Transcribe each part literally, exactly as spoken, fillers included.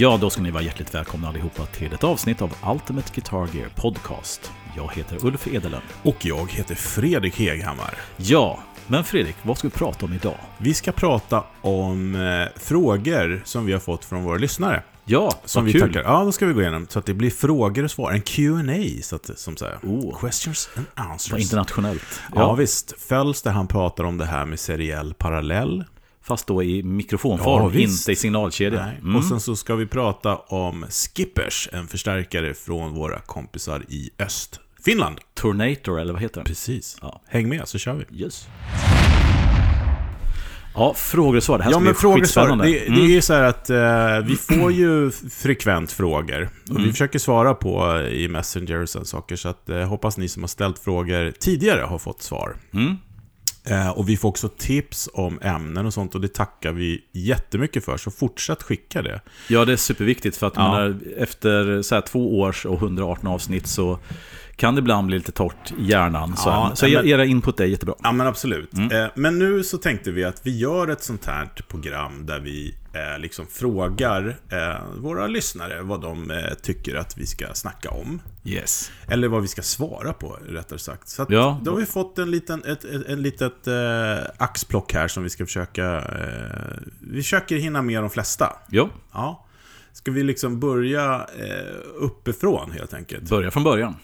Ja, då ska ni vara hjärtligt välkomna allihopa till ett avsnitt av Ultimate Guitar Gear Podcast. Jag heter Ulf Edelen. Och jag heter Fredrik Heghammar. Ja, men Fredrik, vad ska vi prata om idag? Vi ska prata om eh, frågor som vi har fått från våra lyssnare. Ja, som vi tackar. Ja, då ska vi gå igenom så att det blir frågor och svar. En Q and A så att, som så här, oh. questions and answers. Vad internationellt. Ja, ja visst. Följs det han pratar om det här med seriell parallell. Fast då i mikrofonform, ja, inte i signalkedja. Mm. Och sen så ska vi prata om Skippers, en förstärkare från våra kompisar i öst. Finland. Tornator, eller vad heter den? Precis. Ja. Häng med så kör vi. Yes. Ja, frågor och svar. Det här ja, men frågor och svar. Det, mm. det är så här att eh, vi får ju frekvent frågor. Och mm. vi försöker svara på i Messenger och sådana saker. Så att, eh, hoppas ni som har ställt frågor tidigare har fått svar. Mm. Eh, och vi får också tips om ämnen och sånt. Och det tackar vi jättemycket för. Så fortsätt skicka det. Ja, det är superviktigt. För att ja. menar, efter så här, två års och hundraarton avsnitt så kan det ibland bli lite torrt i hjärnan. Så, ja, så men, era input är jättebra. Ja, men absolut. Mm. Eh, men nu så tänkte vi att vi gör ett sånt här program där vi eh, liksom frågar eh, våra lyssnare vad de eh, tycker att vi ska snacka om. Yes. Eller vad vi ska svara på, rättare sagt. Så att, ja. då har vi fått en liten, ett, ett, ett litet eh, axplock här som vi ska försöka... Eh, vi försöker hinna med de flesta. Jo. Ja. Ska vi liksom börja eh, uppifrån helt enkelt? Börja från början.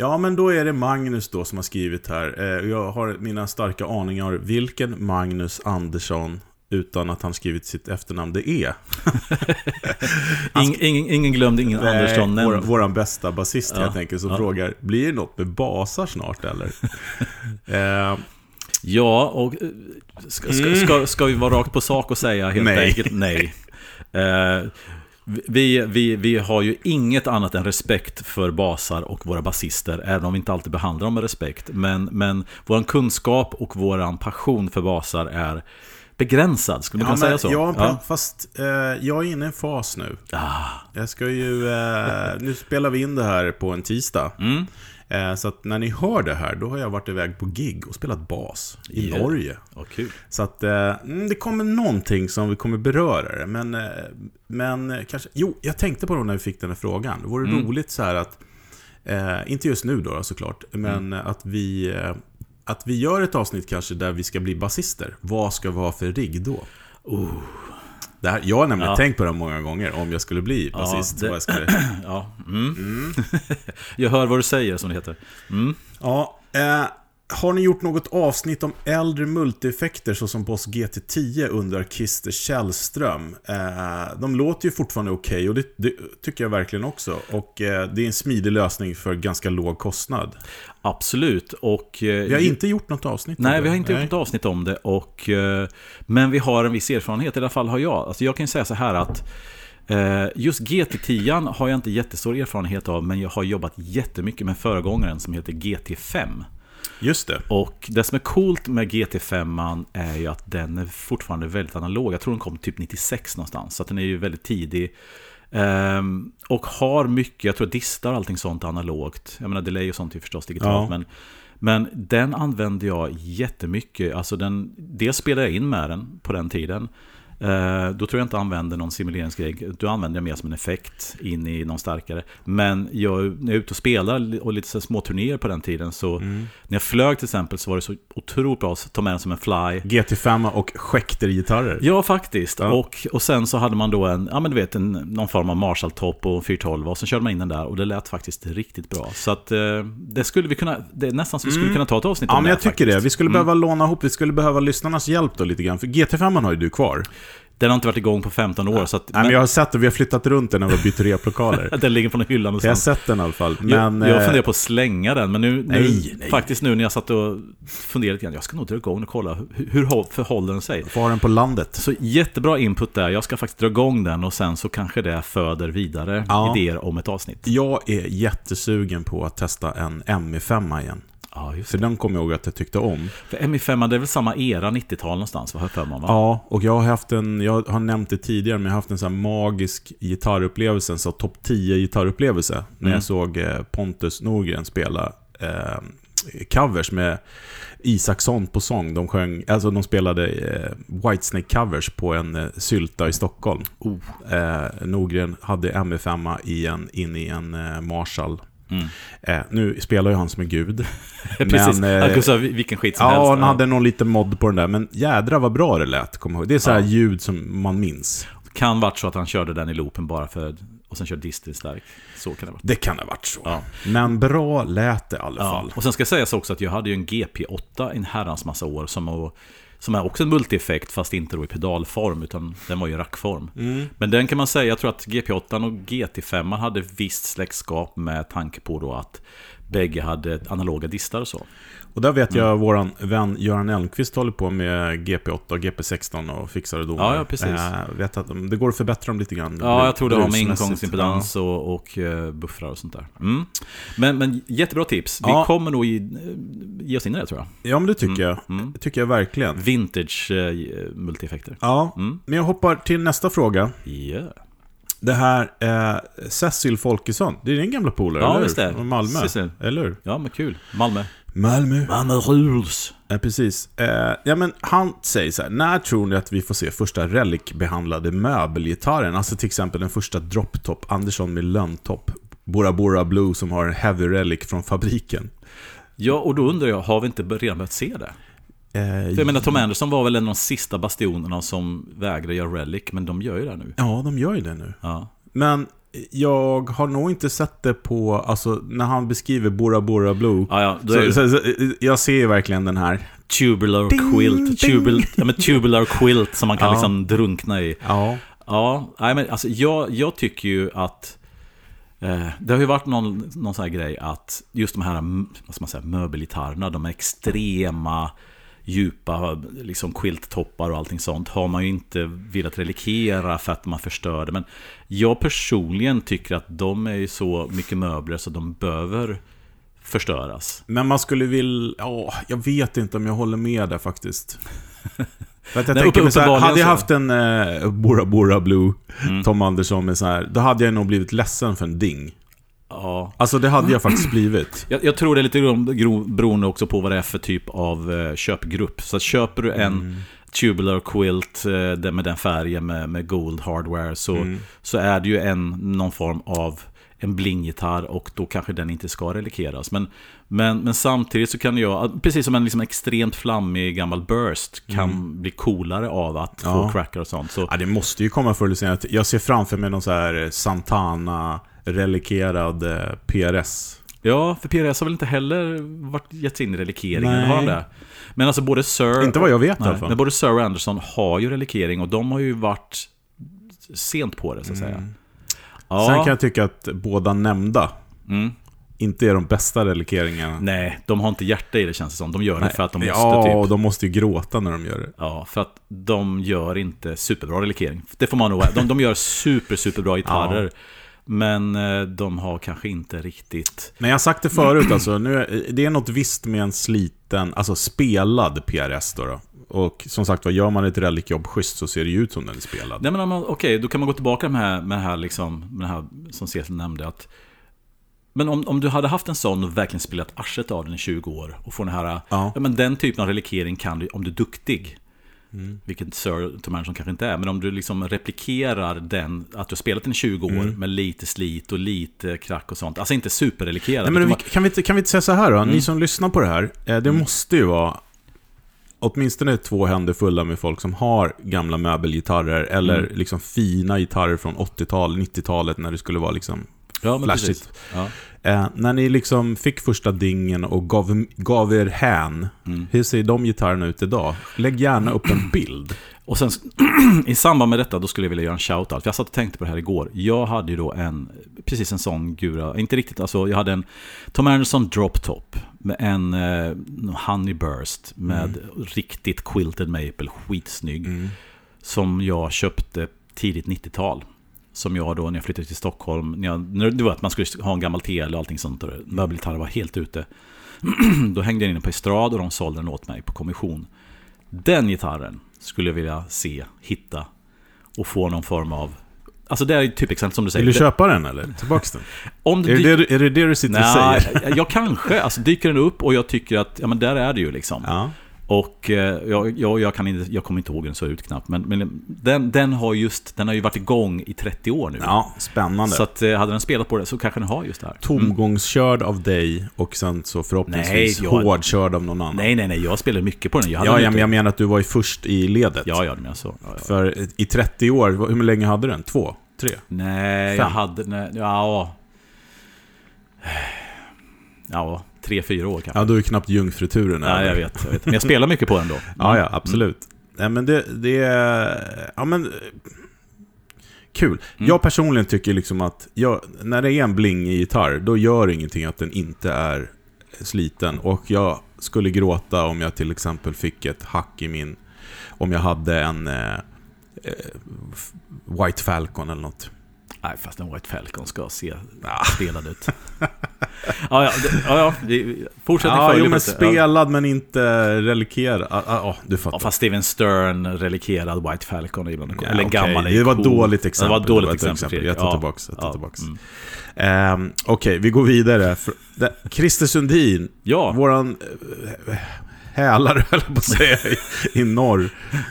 Ja, men då är det Magnus då som har skrivit här. Jag har mina starka aningar vilken Magnus Andersson utan att han skrivit sitt efternamn det är. ingen, ingen, ingen glömde, ingen nej, Andersson. Vår, våran bästa basist ja, helt enkelt som ja. frågar, blir det något med basar snart eller? eh, ja, och ska, ska, ska, ska vi vara rakt på sak och säga helt nej. enkelt nej. Eh, Vi, vi, vi har ju inget annat än respekt för basar och våra basister, även om vi inte alltid behandlar dem med respekt. Men, men vår kunskap och vår passion för basar är begränsad, skulle man ja, kunna men, säga så. Ja, ja. fast eh, jag är inne i en fas nu. Ah. Jag ska ju, eh, nu spelar vi in det här på en tisdag. Mm. Så att när ni hör det här, då har jag varit iväg på gig och spelat bas i yeah. Norge. Oh, cool. Så att det kommer någonting som vi kommer beröra det. Men, men kanske, jo, jag tänkte på det när vi fick den här frågan. Det vore mm. roligt så här att, inte just nu då såklart, men mm. att, vi, att vi gör ett avsnitt kanske där vi ska bli basister. Vad ska vi ha för rigg då? Oh. Det här, jag har nämligen ja. tänkt på det många gånger. Om jag skulle bli basist ja, det... skulle... ja. mm. Mm. Jag hör vad du säger, som det heter. mm. ja, eh, Har ni gjort något avsnitt om äldre multieffekter såsom Boss G T tio under Christer Källström? eh, De låter ju fortfarande okej, okay, och det, det tycker jag verkligen också. Och eh, det är en smidig lösning för ganska låg kostnad. Absolut. Och, eh, vi har inte gjort något avsnitt. Nej, vi har inte nej. gjort något avsnitt om det. Och, eh, men vi har en viss erfarenhet, i alla fall har jag. Alltså jag kan säga så här att eh, just G T tio har jag inte jättestor erfarenhet av, men jag har jobbat jättemycket med föregångaren som heter G T fem. Just det. Och det som är coolt med G T fem är ju att den är fortfarande väldigt analog. Jag tror den kom typ nittiosex någonstans, så att den är ju väldigt tidig. Um, och har mycket, jag tror distar allting sånt analogt. Jag menar delay och sånt är förstås digitalt, ja. men, men den använde jag jättemycket. Alltså den, det spelade jag in med den på den tiden. Uh, då tror jag inte jag använde någon simuleringsgrej. Då använde jag mer som en effekt in i någon starkare. Men jag, när jag är ute och spelar och lite så små turnéer på den tiden, så mm. när jag flög till exempel, så var det så otroligt bra att ta med den som en fly. G T fem och Schecter-gitarrer. Ja, faktiskt. Ja. Och, och sen så hade man då en, ja, men du vet, en, någon form av Marshall-topp och fyrahundratolv. Och så körde man in den där och det lät faktiskt riktigt bra. Så att uh, det skulle vi kunna, det är nästan så vi skulle mm. kunna ta ett avsnitt. Ja, men jag tycker faktiskt. det. Vi skulle mm. behöva låna ihop, vi skulle behöva lyssnarnas hjälp då lite grann. För G T fem har ju du kvar. Den har inte varit igång på femton år. Ja. Så att, Nej, men jag har sett den, vi har flyttat runt den när vi har bytt replokaler. Den ligger från hyllan och sånt. Jag har sett den i alla fall. Men, jag, jag funderar på att slänga den, men nu, nej, nu nej. faktiskt nu när jag satt och funderade lite grann, jag ska nog dra igång och kolla hur, hur förhåller den sig. Var den på landet? Så jättebra input där. Jag ska faktiskt dra igång den och sen så kanske det föder vidare ja. idéer om ett avsnitt. Jag är jättesugen på att testa en M I fem igen. Ja, så den kommer jag ihåg att jag tyckte om. För M I fem, det är väl samma era, nittiotal någonstans, vad hör man va? Ja, och jag har haft en, jag har nämnt det tidigare, men jag har haft en sån här magisk gitarrupplevelse, så topp tio gitarrupplevelse, mm. när jag såg Pontus Norgren spela eh, covers med Isaksson på sång. De sjöng, alltså de spelade eh, Whitesnake covers på en eh, sylta i Stockholm. Oh. Eh, Norgren hade M V fem i en, in i en eh, Marshall. Mm. Eh, nu spelar ju han som en gud. Precis, men, eh, alltså, vilken skit som ja, helst. Ja, han hade någon liten mod på den där. Men jädra vad bra det lät, kom ihåg. Det är så här ja. ljud som man minns. Det kan vara så att han körde den i loopen bara för, och sen körde distil stark. Så kan det vara. Det kan ha varit så. Ja. Men bra lät det i alla ja. fall. Och sen ska sägas också att jag hade ju en G P åtta i en herrans massa år som, som är också en multi-effekt fast inte då i pedalform utan den var ju rackform. Mm. Men den kan man säga, jag tror att G P åtta och G T fem hade visst släktskap med tanke på då att bägge hade analoga distar och så. Och där vet jag mm. våran vän Göran Elmqvist håller på med G P åtta och G P sexton och fixar det då. Ja, ja precis. Äh, vet att det går att förbättra dem lite grann. Ja, jag tror det var med ingångsimpedans ja. och, och buffrar och sånt där. Mm. Men, men jättebra tips. Vi ja. kommer nog ge, ge oss in i det, tror jag. Ja, men det tycker mm. jag. Mm. Det tycker jag verkligen. Vintage uh, multi-effekter. Ja, mm. men jag hoppar till nästa fråga. Ja. Yeah. Det här eh, Cecil Folkesson, det är din gamla polare, ja, eller visst är. Malmö, Cecil. Eller ja, men kul. Malmö. Malmö. Malmö rules. Ja, precis. Eh, ja, men han säger så här, när tror ni att vi får se första relikbehandlade möbelgitarren? Alltså till exempel den första drop-top, Andersson med löntopp, Bora Bora Blue som har en heavy relic från fabriken. Ja, och då undrar jag, har vi inte redan börjat se det? För jag menar, Tom Anderson var väl en av de sista bastionerna som vägrade göra relic, men de gör ju det nu. Ja, de gör ju det nu. Ja. Men jag har nog inte sett det på, alltså när han beskriver Bora Bora Blue. Ja, ja, då är så, det. Så, så, jag ser verkligen den här tubular ding, quilt, ding. Tubul, ja, men tubular quilt som man kan ja. liksom drunkna i. Ja. Ja, nej, men alltså jag jag tycker ju att det har ju varit någon, någon sån här grej att just de här, vad ska man säga, möbelgitarrerna, de är extrema djupa liksom quilttoppar och allting sånt har man ju inte velat relikera för att man förstör det. Men jag personligen tycker att de är ju så mycket möbler så de behöver förstöras. Men man skulle vilja, ja, jag vet inte om jag håller med där faktiskt. Jag Nej, upp, så här, hade jag haft en eh, Bora Bora Blue mm. Tom Andersson med så här, då hade jag nog blivit ledsen för en ding. Ja. Alltså det hade jag faktiskt blivit. Jag, jag tror det är lite beroende också på vad det är för typ av eh, köpgrupp. Så köper du en mm. tubular quilt eh, med den färgen med, med gold hardware så, mm. så är det ju en, någon form av en blinggitarr och då kanske den inte ska relikeras. Men, men, men samtidigt så kan jag, precis som en liksom extremt flammig gammal burst kan mm. bli coolare av att ja. få crackar och sånt. Så. Ja, det måste ju komma förr senare. Jag ser framför mig någon så här Santana relikerad P R S. Ja, för P R S har väl inte heller varit gett in i relikeringen, har det. Men alltså både Sir Inte vad jag vet nej, men både Sir Anderson har ju relikering och de har ju varit sent på det så att mm. säga. Ja. Sen kan jag tycka att båda nämnda mm. inte är de bästa relikeringarna. Nej, de har inte hjärta i det, känns det som. De gör nej. det för att de måste ja, typ. Ja, de måste ju gråta när de gör det. Ja, för att de gör inte superbra relikering. Det får man nog. De, de gör super superbra gitarrer. Ja. Men de har kanske inte riktigt. Men jag har sagt det förut alltså, nu är, det är något visst med en sliten, alltså spelad P R S då, då. Och som sagt, vad gör man ett relikjobb schysst så ser det ut som den är spelad. Nej, men okej, okay, då kan man gå tillbaka med här, med här liksom, med här som Cecil nämnde att. Men om, om du hade haft en sån och verkligen spelat arset av den i tjugo år och får den här ja. Ja, men den typen av relikering kan du om du är duktig. Mm. Vilket Sir Tom Anderson kanske inte är. Men om du liksom replikerar den, att du har spelat den i tjugo år mm. med lite slit och lite krack och sånt. Alltså inte superrelikerad. Nej, men vi, kan, vi inte, kan vi inte säga så här då? Mm. Ni som lyssnar på det här, det mm. måste ju vara åtminstone två händer fulla med folk som har gamla möbelgitarrer eller mm. liksom fina gitarrer från åttiotalet, nittiotalet när det skulle vara liksom ja, flashigt ja. eh, När ni liksom fick första dingen och gav, gav er hän mm. hur ser de gitarrerna ut idag? Lägg gärna upp en bild. Och sen i samband med detta då skulle jag vilja göra en shoutout. Jag satt och tänkte på det här igår. Jag hade ju då en, precis en sån gura. Inte riktigt, alltså jag hade en Tom Anderson drop top med en eh, honey burst med mm. riktigt quilted maple, skitsnygg mm. som jag köpte tidigt nittiotal. Som jag då när jag flyttade till Stockholm, när jag, när det var att man skulle ha en gammal T L och allting sånt och möbelgitarrer var helt ute. Då hängde jag in på Estrad och de sålde den åt mig på kommission. Den gitarren skulle jag vilja se, hitta och få någon form av Alltså det är ju typexempel som du säger. Vill du köpa den eller tillbaks den? Om det dyker... är, det, är det det du sitter nah, och säger? Jag kanske, alltså dyker den upp och jag tycker att ja, men där är det ju liksom. Ja. Och eh, jag, jag, jag, kan inte, jag kommer inte ihåg hur den så ut knappt. Men, men den, den, har just, den har ju varit igång i trettio år nu. Ja, spännande. Så att, eh, hade den spelat på det så kanske den har just det här. Tomgångskörd mm. av dig och sen så förhoppningsvis nej, jag, hårdkörd av någon annan. Nej, nej, nej, jag spelade mycket på den. Jag hade ja, jag, men jag menar att du var ju först i ledet. Ja, ja, men så. Ja, ja. För i trettio år, hur länge hade den? Två? Tre? Nej, fem. Jag hade... Nej, ja, ja... tre, fyra år kanske. Ja, då är ju knappt jungfruturen. Ja, jag vet, jag vet. Men jag spelar mycket på den då. Mm. Ja, ja, absolut. Ja, men det, det är... Ja, men... Kul. Mm. Jag personligen tycker liksom att jag, när det är en bling i gitarr, då gör ingenting att den inte är sliten. Och jag skulle gråta om jag till exempel fick ett hack i min... Om jag hade en eh, White Falcon eller något. Nej, fast en White Falcon ska se ja. spelad ut. Ja, ja, det, ja, det, fortsättning ja, jo, men spelad ja. men inte relikerad. Ja, ah, ah, du fattar. Ja, fast Steven Stern relikerad White Falcon ibland. Ja, eller okay. Gammal. Det var cool. dåligt exempel. Det var dåligt exempel. exempel. Jag tar ja. tillbaks. Jag tar ja. tillbaks. Mm. Um, Okej, okay, vi går vidare. Christer Sundin, ja. våran äh, hälare höll på att säga i norr.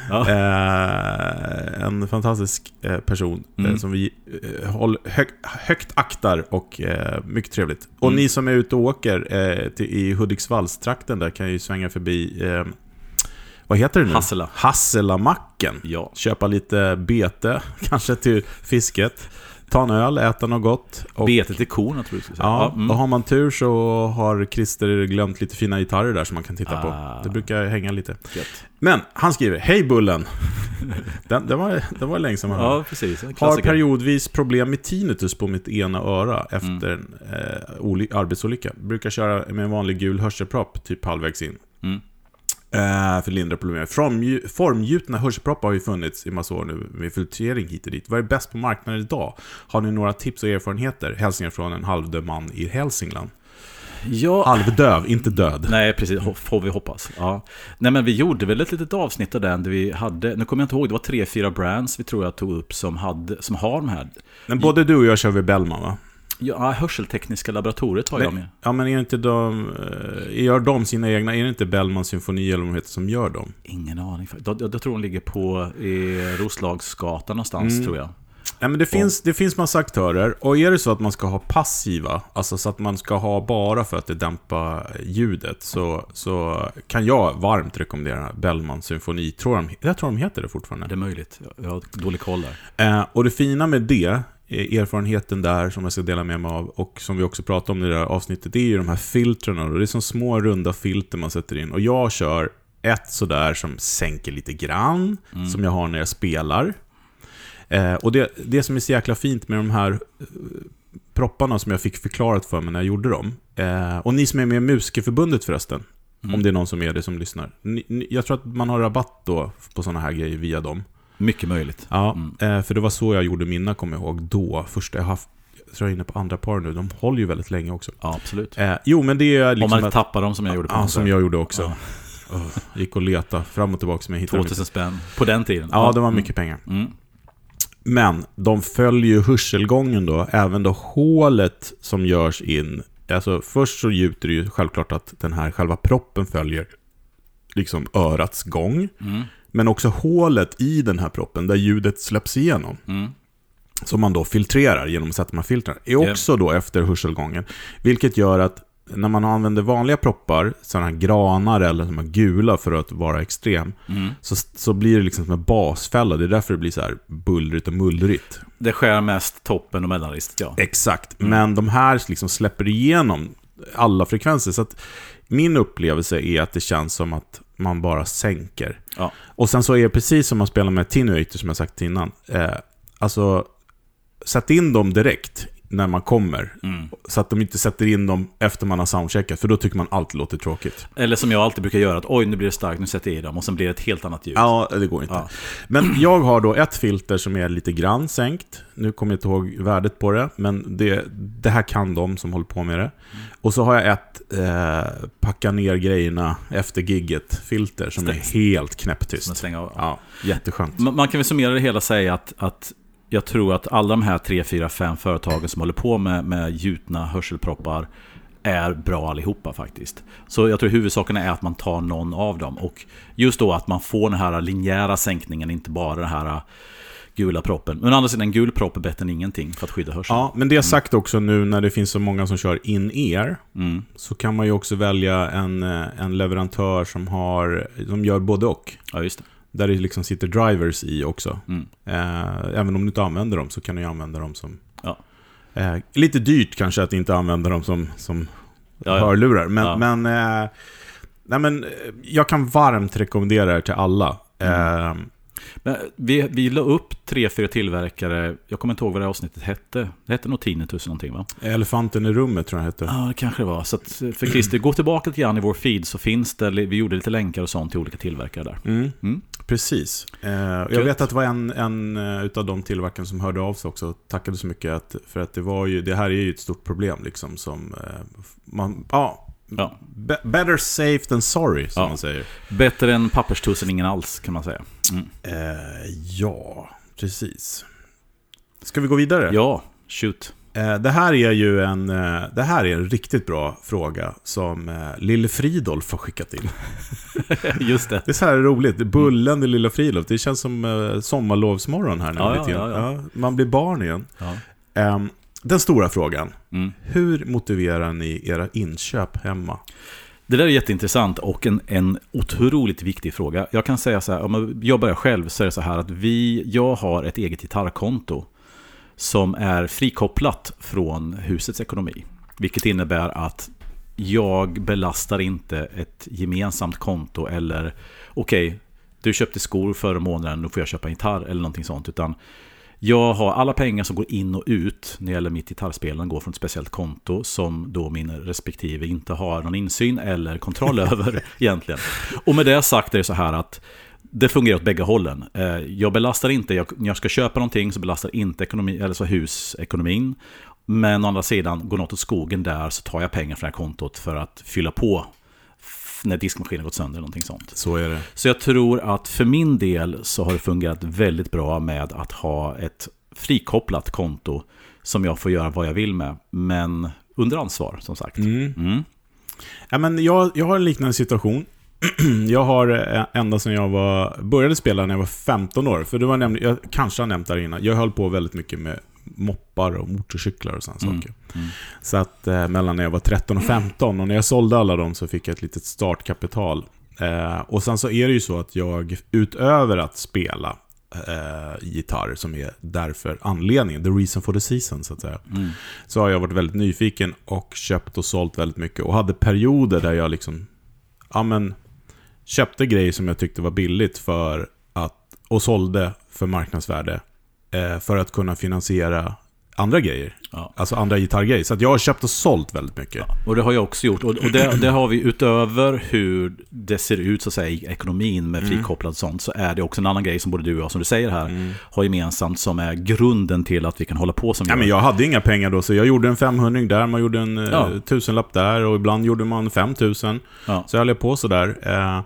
Ja. Eh, en fantastisk eh, person mm. eh, som vi eh, håll, hög, högt aktar och eh, mycket trevligt. Och mm. ni som är ute och åker eh, till, i Hudiksvallstrakten där kan ju svänga förbi eh, vad heter det nu? Hassela. Hasselamacken. Ja. Köpa lite bete kanske till fisket. Ta en öl, äta något gott. Och, betet är korna tror jag. Ja, mm. och har man tur så har Christer glömt lite fina gitarrer där som man kan titta ah. på. Det brukar hänga lite. Gött. Men han skriver, hej Bullen. den, den var, den var länge som han ja, precis. Har periodvis problem med tinnitus på mitt ena öra efter mm. eh, oli- arbetsolycka. Brukar köra med en vanlig gul hörselpropp typ halvvägs in. Mm. Uh, för lindra problem. Formgju- formgjutna hörselproppar har ju funnits i massa år nu med filtrering hit och dit. Vad är bäst på marknaden idag? Har ni några tips och erfarenheter? Hälsningar från en halvdöd man i Hälsingland. Ja. Halvdöv, inte död. Nej, precis. Får vi hoppas. Ja. Nej, men vi gjorde väl ett litet avsnitt av den där vi hade, nu kommer jag inte ihåg, det var tre, fyra brands vi tror jag tog upp som, hade, som har de här. Men både du och jag kör vid Bellman va? Ja, hörseltekniska laboratoriet har jag med. Ja, men är inte de gör de sina egna, är det inte Bellman Symfoni eller vad de heter som gör dem? Ingen aning. Jag, jag tror de ligger på Roslagsgatan någonstans mm. tror jag. Ja, men det finns, och, det finns massa aktörer. Och är det så att man ska ha passiva, alltså så att man ska ha bara för att det dämpa ljudet, så, så kan jag varmt rekommendera Bellman Symfoni. Tror de, jag tror de heter det fortfarande. Det är möjligt, jag har dålig koll där. Eh, och det fina med det, erfarenheten där som jag ska dela med mig av och som vi också pratade om i det här avsnittet, det är ju de här filtrarna och det är som små runda filter man sätter in och jag kör ett sådär som sänker lite grann mm. som jag har när jag spelar eh, och det, det som är så jäkla fint med de här eh, propparna som jag fick förklarat för mig när jag gjorde dem eh, och ni som är med i Musikerförbundet förresten mm. om det är någon som är det som lyssnar ni, ni, jag tror att man har rabatt då på sådana här grejer via dem. Mycket möjligt. Ja, mm. för det var så jag gjorde mina, kommer jag ihåg, då. Första jag haft, jag tror jag är inne på andra par nu. De håller ju väldigt länge också. Ja, absolut. Eh, jo, men det är liksom om man att, tappar dem som jag gjorde på. Ja, som jag gjorde också. Ja. Oh, gick och leta fram och tillbaka. Med tvåtusen spänn på den tiden. Ja, det var mycket mm. pengar. Mm. Men de följer ju hörselgången då. Även då hålet som görs in. Alltså först så gjuter det ju självklart att den här själva proppen följer liksom örats gång. Mm. Men också hålet i den här proppen där ljudet släpps igenom. Mm. Som man då filtrerar genom att sätta man filtrar. Är också yeah. då efter hörselgången. Vilket gör att när man använder vanliga proppar, sådana här granar eller som är gula för att vara extrem, mm. så, så blir det liksom som en basfälla. Det är därför det blir så här bullrigt och mullrigt. Det sker mest toppen och mellanristet, ja. Exakt. Mm. Men de här liksom släpper igenom alla frekvenser. Så att min upplevelse är att det känns som att man bara sänker. Ja. Och sen så är det precis som man spelar med tinnuator som jag sagt innan. Eh, alltså sätt in dem direkt när man kommer. Mm. Så att de inte sätter in dem efter man har soundcheckat. För då tycker man allt låter tråkigt. Eller som jag alltid brukar göra. Att oj, nu blir det starkt, nu sätter jag i dem. Och sen blir det ett helt annat ljud. Ja, det går inte. Ja. Men jag har då ett filter som är lite grann sänkt. Nu kommer jag inte ihåg värdet på det. Men det, det här kan de som håller på med det. Mm. Och så har jag ett eh, packa ner grejerna efter gigget filter som Stäng. är helt knäpptyst. Som av, ja. Ja, jätteskönt. Man, man kan väl summera det hela och säga att, att jag tror att alla de här tre, fyra, fem företagen som håller på med, med gjutna hörselproppar är bra allihopa faktiskt. Så jag tror huvudsaken är att man tar någon av dem. Och just då att man får den här linjära sänkningen, inte bara den här gula proppen. Men å andra sidan, gul propp är bättre än ingenting för att skydda hörseln. Ja, men det jag sagt också nu när det finns så många som kör in-ear, mm. så kan man ju också välja en, en leverantör som, har, som gör både och. Ja, just det. Där det liksom sitter drivers i också. Mm. Eh, även om du inte använder dem så kan du använda dem som... Ja. Eh, lite dyrt kanske att inte använda dem som, som ja, ja. hörlurar. Men, ja. men, eh, nej, men jag kan varmt rekommendera det till alla. Mm. Eh, men vi, vi la upp tre, fyra tillverkare. Jag kommer inte ihåg vad det avsnittet hette. Det hette nog Tinnitus någonting, va? Elefanten i rummet tror jag hette. Ja, det kanske det var. Så att, för Christer, gå tillbaka lite grann i vår feed så finns det, vi gjorde lite länkar och sånt till olika tillverkare där. Mm. Mm. Precis. Eh, jag vet att det var en, en utav de tillverkare som hörde av sig också. Tackade så mycket att, för att det var ju, det här är ju ett stort problem liksom som man, ja. Ja. Be- better safe than sorry, som ja. man säger. Bättre än papperstusen ingen alls, kan man säga. Mm. eh, Ja, precis. Ska vi gå vidare? Ja, shoot. eh, Det här är ju en eh, det här är en riktigt bra fråga som eh, Lille Fridolf har skickat in. Just det. Det är så här roligt, bullen i Lille Fridolf. Det känns som eh, sommarlovsmorgon här nu, ja, lite ja, ja. Ja, man blir barn igen, ja. eh, Den stora frågan, mm. hur motiverar ni era inköp hemma? Det där är jätteintressant och en, en otroligt viktig fråga. Jag kan säga så här, om jag börjar själv så är det så här att vi, jag har ett eget gitarrkonto som är frikopplat från husets ekonomi. Vilket innebär att jag belastar inte ett gemensamt konto eller okej, okay, du köpte skor förra månaden, då får jag köpa en gitarr eller någonting sånt, utan jag har alla pengar som går in och ut när det gäller mitt gitarrspelande går från ett speciellt konto som då min respektive inte har någon insyn eller kontroll över egentligen. Och med det sagt är det så här att det fungerar åt bägge hållen. Jag belastar inte, jag, när jag ska köpa någonting så belastar inte ekonomi, eller så husekonomin. Men å andra sidan, går något åt skogen där så tar jag pengar från det här kontot för att fylla på när diskmaskinen gått sönder eller någonting sånt. Så är det. Så jag tror att för min del så har det fungerat väldigt bra med att ha ett frikopplat konto som jag får göra vad jag vill med, men under ansvar som sagt. Mm. Mm. Ja, men jag, jag har en liknande situation. Jag har ända sedan jag var, började spela när jag var femton år, för det var nämligen, jag kanske har nämnt där innan, jag höll på väldigt mycket med moppar och motorcyklar och sådana mm. saker. Mm. Så att eh, mellan när jag var tretton och femton och när jag sålde alla dem så fick jag ett litet startkapital. Eh, och sen så är det ju så att jag utöver att spela eh, gitarr som är därför anledningen, the reason for the season så att säga. Mm. Så har jag varit väldigt nyfiken och köpt och sålt väldigt mycket och hade perioder där jag liksom ja men köpte grejer som jag tyckte var billigt för att och sålde för marknadsvärde. För att kunna finansiera andra grejer, ja. Alltså andra gitarrgrejer. Så att jag har köpt och sålt väldigt mycket, ja. Och det har jag också gjort. Och det, det har vi utöver hur det ser ut så att säga, i ekonomin med frikopplad mm. sånt. Så är det också en annan grej som både du och jag, som du säger här mm. har gemensamt, som är grunden till att vi kan hålla på som ja, men jag hade inga pengar då, så jag gjorde en femhundring där, man gjorde en ja. tusenlapp där. Och ibland gjorde man femtusen, ja. Så jag höll på sådär. eh,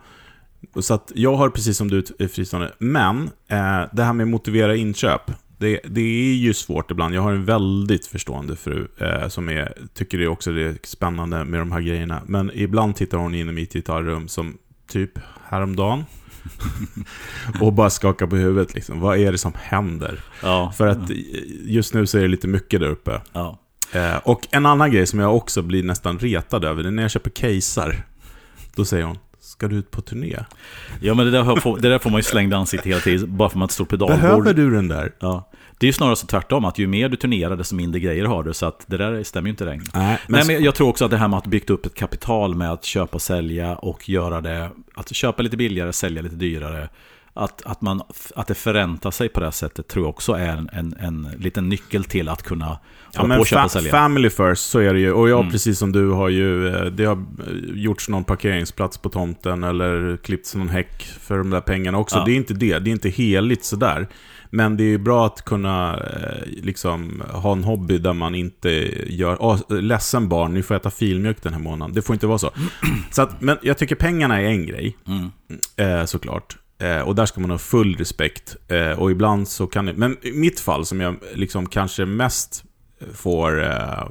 Så att jag har precis som du fristående. Men eh, det här med motivera inköp, det, det är ju svårt ibland. Jag har en väldigt förstående fru eh, som är, tycker det också det är spännande med de här grejerna. Men ibland tittar hon in i mitt gitarrum som typ häromdagen och bara skakar på huvudet liksom. Vad är det som händer? Ja. För att just nu så är det lite mycket där uppe, ja. eh, Och en annan grej som jag också blir nästan retad över, det är när jag köper caser. Då säger hon, ska du ut på turné? Ja, men det där får, det där får man ju slängda ansiktet hela tiden, bara för att man har ett stort pedalbord. Behöver du den där? Ja. Det är ju snarare så tvärtom, att ju mer du turnerar desto mindre grejer har du, så att det där stämmer ju inte längre. Nej, men, Nej, men jag tror också att det här med att bygga upp ett kapital med att köpa och sälja och göra det, att köpa lite billigare, sälja lite dyrare, att, att, man, att det förräntar sig på det här sättet tror jag också är en, en, en liten nyckel till att kunna ja, men fa- family first, så är det ju. Och jag mm. precis som du har ju, det har gjorts någon parkeringsplats på tomten eller klippts någon häck för de där pengarna också, ja. Det är inte det, det är inte heligt sådär. Men det är bra att kunna liksom ha en hobby där man inte gör, åh, ledsen barn, ni får äta filmjölk den här månaden. Det får inte vara så, så att, men jag tycker pengarna är en grej mm. eh, såklart. Eh, och där ska man ha full respekt. Eh, och ibland så kan det... Men i mitt fall som jag liksom kanske mest får... Eh,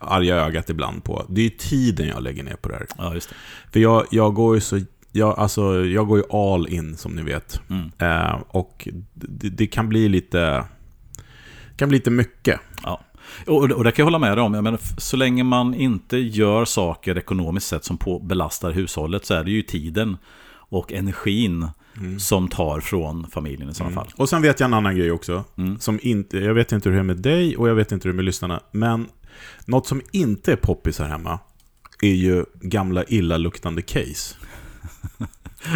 arga ögat ibland på. Det är ju tiden jag lägger ner på det här. Ja, just det. För jag, jag går ju så jag, alltså, jag går ju all in som ni vet. Mm. Eh, och det, det kan bli lite kan bli lite mycket. Ja. Och, och det kan jag hålla med dig om. Jag menar, så länge man inte gör saker ekonomiskt sett som på, belastar hushållet så är det ju tiden och energin mm. som tar från familjen i sådana mm. fall. Och sen vet jag en annan grej också. Mm. Som inte, jag vet inte hur det är med dig och jag vet inte hur det är med lyssnarna. Men något som inte är poppis här hemma är ju gamla illaluktande case.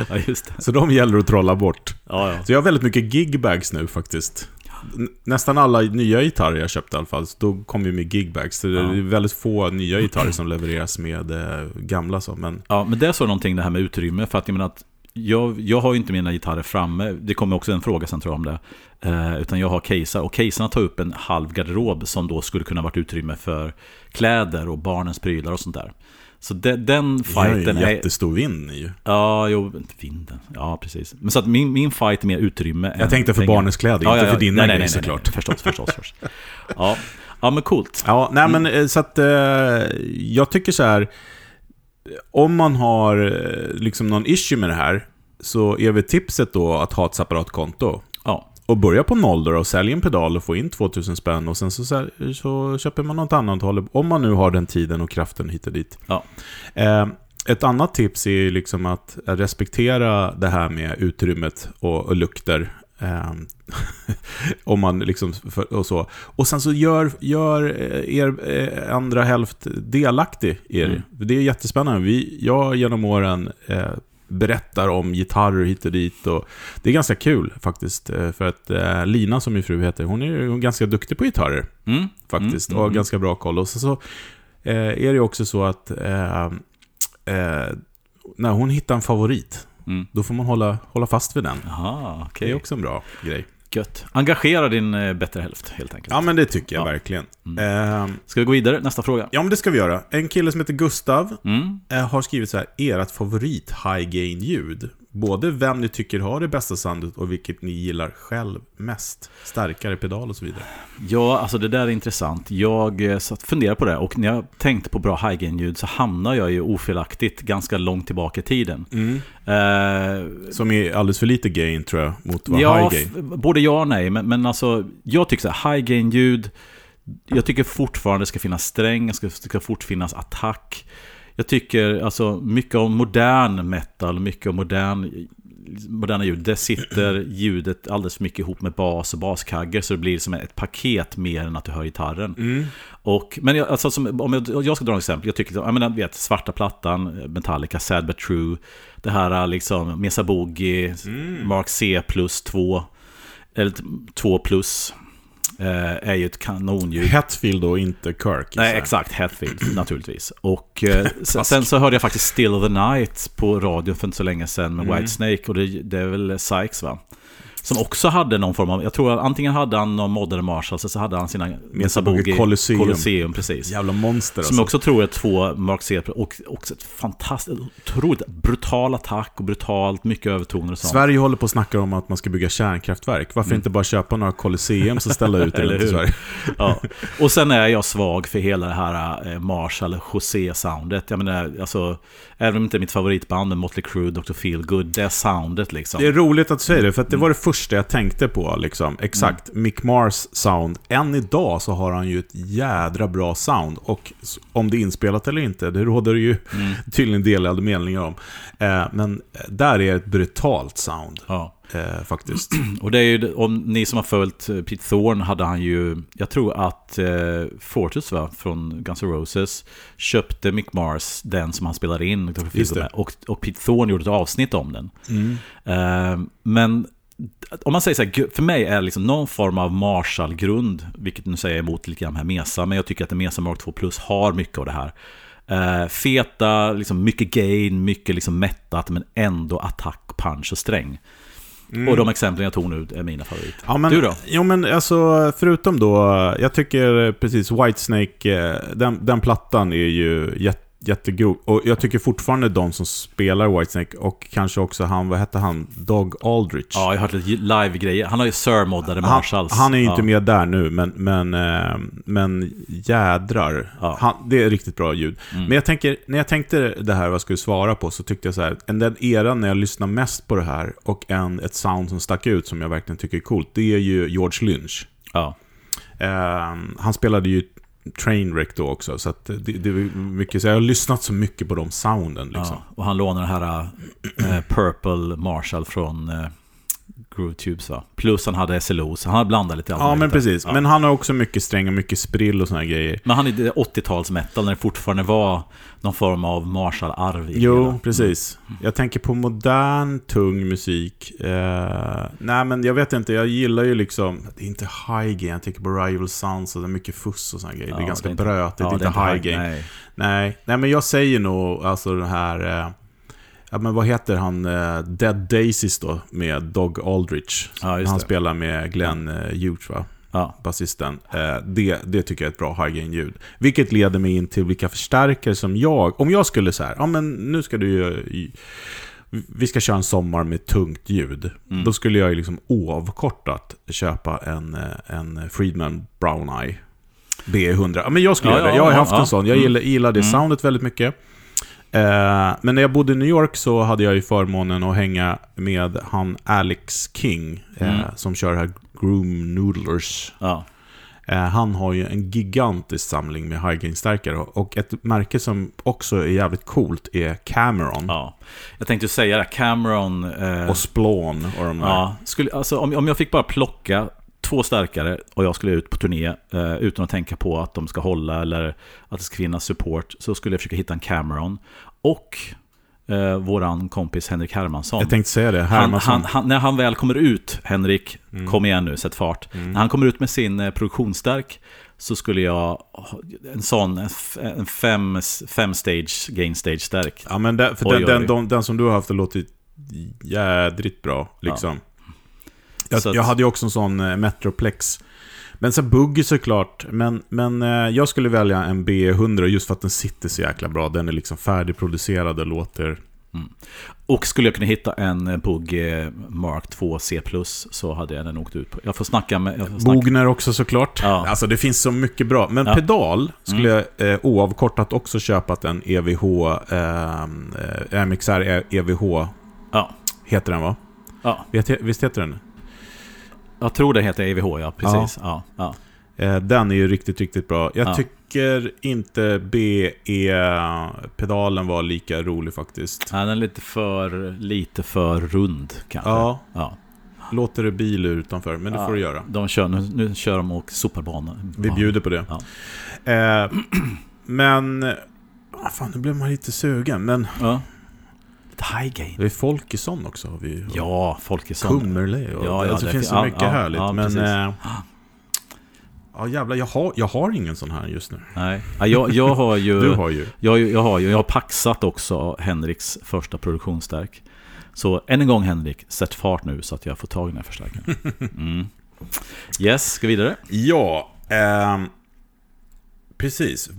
Ja, just det. Så de gäller att trolla bort. Ja, ja. Så jag har väldigt mycket gigbags nu faktiskt. Nästan alla nya gitarrer jag köpte i alla fall, då kommer ju med gigbags. Så det är väldigt få nya gitarrer som levereras med eh, gamla så. Men... Ja, men det är så någonting det här med utrymme. För att jag menar att Jag, jag har ju inte mina gitarrer framme. Det kommer också en fråga sen tror jag om det. Eh, utan jag har casear. Och casearna tar upp en halv garderob som då skulle kunna varit utrymme för kläder och barnens prylar och sånt där. Så de, den fighten är... Det är jättestor vind ju. Ja, jo, inte vinden. Ja, precis. Men så att min, min fight är mer utrymme. Jag än tänkte för barnens kläder, ja, inte ja, för din nej, nej, nej, såklart. Nej, nej. Förstås, förstås. förstås. Ja. ja, men coolt. Ja, nej men mm. så att eh, jag tycker så här... Om man har liksom någon issue med det här så är väl tipset då att ha ett separat konto. Ja. Och börja på noll då och sälja en pedal och få in tvåtusen spänn och sen så, så, så köper man något annat håll om man nu har den tiden och kraften hit och dit. Ja. Eh, ett annat tips är liksom att respektera det här med utrymmet och, och lukter. Um, om man liksom för, och så och sen så gör gör er, er andra hälft delaktig i er. Mm. Det är jättespännande. Vi jag genom åren eh, berättar om gitarrer hit och dit och det är ganska kul faktiskt för att eh, Lina som min fru heter, hon är ju ganska duktig på gitarrer mm. faktiskt mm. och har ganska bra koll och så, så eh, är det också så att eh, eh, när hon hittar en favorit Mm. då får man hålla, hålla fast vid den. Aha, okay. Det är också en bra grej. Gött. Engagera din eh, bättre hälft helt enkelt. Ja, men det tycker jag ja. verkligen. Mm. Eh, ska vi gå vidare? Nästa fråga. Ja, men det ska vi göra. En kille som heter Gustav mm. eh, har skrivit så här: ert favorit high gain ljud. Både vem ni tycker har det bästa soundet och vilket ni gillar själv mest. Starkare pedal och så vidare. Ja, alltså det där är intressant. Jag eh, satt funderar på det och när jag tänkte på bra high gain ljud så hamnar jag ju ofelaktigt ganska långt tillbaka i tiden. Mm. Eh, Som är alldeles för lite gain tror jag mot vad ja, high gain. F- både ja och nej, men, men alltså jag tycker så här, high gain ljud, jag tycker fortfarande det ska finnas sträng, det ska, ska fort finnas attack. Jag tycker alltså mycket om modern metal, mycket om modern, moderna ljud. Det sitter ljudet alldeles för mycket ihop med bas och baskagger så det blir som ett paket mer än att du hör gitarren. Mm. Och, men jag, alltså, som, om jag, jag ska dra ett exempel. Jag tycker, jag menar, vet, Svarta Plattan, Metallica, Sad But True. Det här liksom Mesa Boogie, mm. Mark C plus två, eller två plus. Är ju ett kanonljud. Hetfield och inte Kirk. Nej, exakt, Hetfield naturligtvis. Och eh, sen så hörde jag faktiskt Still the Night på radio för inte så länge sedan med mm. Whitesnake. Och det, det är väl Sykes va? Som också hade någon form av, jag tror att antingen hade han någon modern Marshall, så hade han sina Mesa Boogie Colosseum. Colosseum precis. Jävla monster alltså. Som jag också tror är två Mark C och också ett fantastiskt, otroligt brutal attack och brutalt mycket övertoner och sånt. Sverige håller på att snacka om att man ska bygga kärnkraftverk. Varför mm. inte bara köpa några Colosseum så ställa ut det i Sverige? Ja. Och sen är jag svag för hela det här Marshall José soundet. Jag menar alltså även om inte mitt favoritband är Motley Crue, doktor Feelgood, det soundet liksom. Det är roligt att säga det för att det var det första jag tänkte på liksom. Exakt, mm. Mick Mars sound. Än idag så har han ju ett jädra bra sound. Och om det är inspelat eller inte, det råder ju mm. tydligen delade meningar om. eh, Men där är ett brutalt sound ja. eh, Faktiskt. Och det är ju, om ni som har följt Pete Thorn hade han ju, jag tror att eh, Fortus va, från Guns N' Roses köpte Mick Mars, den som han spelade in och, och Pete Thorn gjorde ett avsnitt om den. mm. eh, Men om man säger så här, för mig är det liksom någon form av Marshall-grund, vilket nu säger jag emot lite grann här Mesa, men jag tycker att en Mesa Mark två Plus har mycket av det här. Uh, feta, liksom mycket gain, mycket liksom mättat, men ändå attack, punch och sträng. Mm. Och de exemplen jag tog nu är mina favoriter. Ja, men, du då? Jo, men alltså, förutom då, jag tycker precis Whitesnake, den, den plattan är ju jätte jättegrov. Och jag tycker fortfarande de som spelar Whitesnake, och kanske också han, vad hette han? Doug Aldrich. Ja, jag har hört lite live-grejer. Han har ju Sir-moddade Marshalls. Han, han är ju inte ja. med där nu, men, men, men jädrar. Ja. Han, det är riktigt bra ljud. Mm. Men jag tänker, när jag tänkte det här vad jag skulle svara på, så tyckte jag så här, den eran när jag lyssnar mest på det här, och en, ett sound som stack ut som jag verkligen tycker är coolt, det är ju George Lynch. Ja. Eh, han spelade ju Trainwreck då också, så att det, det är mycket, så jag har lyssnat så mycket på de sounden liksom. Ja, och han lånar den här äh, Purple Marshall från äh, Groove Tubes, va? Plus han hade S L O, så han har blandat lite allt. Ja, men precis, ja. Men han har också mycket sträng och mycket sprill och såna här grejer. Men han är åttio-tals metal när det fortfarande var någon form av Marshall-arv. Jo, hela. Precis. Mm. Jag tänker på modern, tung musik. Eh, nej, men jag vet inte. Jag gillar ju liksom... Det är inte high gain. Jag tänker på Rival Sons och det är mycket fuss och såna grejer. Ja, det är ganska brötigt. Ja, det är inte high gain. Nej. nej. Nej, men jag säger nog alltså den här... Eh, ja, men vad heter han? Dead Daisies då, med Doug Aldrich. Ja, han det. spelar med Glenn Hughes, va? Ja. Basisten. Det, det tycker jag är ett bra high-gain-ljud. Vilket leder mig in till vilka förstärkare som jag... Om jag skulle så här, ja men nu ska du ju... Vi ska köra en sommar med tungt ljud. Mm. Då skulle jag ju liksom oavkortat köpa en, en Friedman Brown Eye B hundra. Ja, men jag skulle ja, göra det. Jag har ja, haft ja, en ja. sån. Jag gillar, gillar det mm. soundet väldigt mycket. Men när jag bodde i New York så hade jag ju förmånen att hänga med han Alex King mm. som kör här Groom Noodlers. Ja. Han har ju en gigantisk samling med high-gain-stärkare, och ett märke som också är jävligt coolt är Cameron. Ja. Jag tänkte säga det, Cameron eh... och Splawn och de där. Ja. Skulle, alltså, om, om jag fick bara plocka två stärkare och jag skulle ut på turné eh, utan att tänka på att de ska hålla eller att det ska finnas support, så skulle jag försöka hitta en Cameron. Och eh, våran kompis Henrik Hermansson. Jag tänkte säga det, Hermansson. Han, han, han, när han väl kommer ut, Henrik, mm. kom igen nu, sätt fart. Mm. När han kommer ut med sin eh, produktionsstärk, så skulle jag en sån en, en fem, fem stage gain stage stärk. Ja, men där, för oj, den, oj, oj. Den, den, den som du har haft låter jädrigt bra liksom. Ja. Jag, att... jag hade ju också en sån eh, Metroplex. Men så Boogie såklart. Men, men eh, jag skulle välja en B hundra, just för att den sitter så jäkla bra. Den är liksom färdigproducerad och låter mm. Och skulle jag kunna hitta en Boogie Mark två C plus, så hade jag den åkt ut på. Jag får snacka med jag får snacka. Bogner också såklart, ja. Alltså det finns så mycket bra. Men ja. pedal skulle mm. jag eh, oavkortat också köpat en E V H eh, M X R E V H ja. Heter den, va? Ja. Vet, visst heter den? Jag tror det heter E V H, ja, precis. Ja. Ja, ja. Den är ju riktigt, riktigt bra. Jag ja. tycker inte B E-pedalen var lika rolig faktiskt. Ja, den är lite för, lite för rund kanske. Ja. Ja. Låter det bil utanför, men det ja. får du göra. De kör, nu, nu kör de och superbanor. Vi bjuder på det. Ja. Eh, men, ah, fan, nu blev man lite sugen, men... Ja. High gain. Det är Folkesson också har vi. Ja, Folkesson. Kummerle. Ja, ja, alltså det finns så mycket ja, härligt ja, men äh, ja jävla jag har jag har ingen sån här just nu. Nej. Ja, jag jag har ju Du har ju. Jag jag har ju jag har paxat också Henriks första produktionsstärk. Så än en gång, Henrik, sätt fart nu så att jag får tag i den här förstärkaren. Mm. Yes, ska vi vidare? Ja, ehm precis.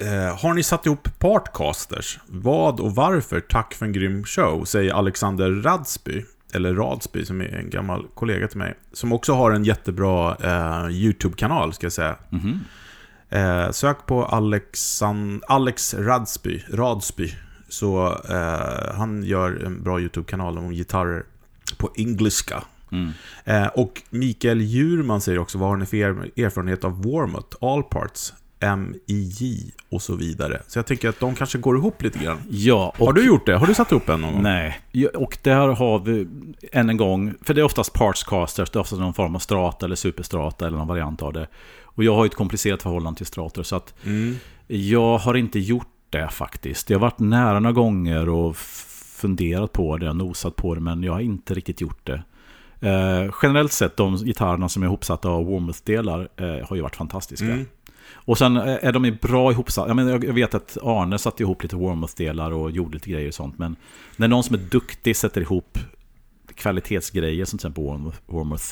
Eh, har ni satt ihop partcasters? Vad och varför? Tack för en grym show, säger Alexander Radsby, eller Radsby som är en gammal kollega till mig, som också har en jättebra eh, YouTube-kanal, ska jag säga. Mm-hmm. eh, Sök på Alexan- Alex Radsby, Radsby. Så eh, han gör en bra YouTube-kanal om gitarrer på engelska. Mm. eh, Och Mikael Djurman säger också: vad har ni för er- erfarenhet av Warmoth, All Parts, M I G och så vidare. Så jag tänker att de kanske går ihop lite grann. Ja, och har du gjort det? Har du satt ihop en någon gång? Nej, och där har vi än en gång, för det är oftast partscasters, det är oftast någon form av strata eller superstrata eller någon variant av det. Och jag har ju ett komplicerat förhållande till strator, så att mm. jag har inte gjort det faktiskt. Jag har varit nära några gånger och funderat på det, nosat på det, men jag har inte riktigt gjort det. Eh, generellt sett, de gitarrerna som är ihopsatta av Warmoth-delar eh, har ju varit fantastiska. Mm. Och sen är de ju bra ihopsatta. Jag menar, jag vet att Arne satte ihop lite Warmoth-delar och gjorde lite grejer och sånt, men när någon som är duktig sätter ihop kvalitetsgrejer som till exempel Warmoth,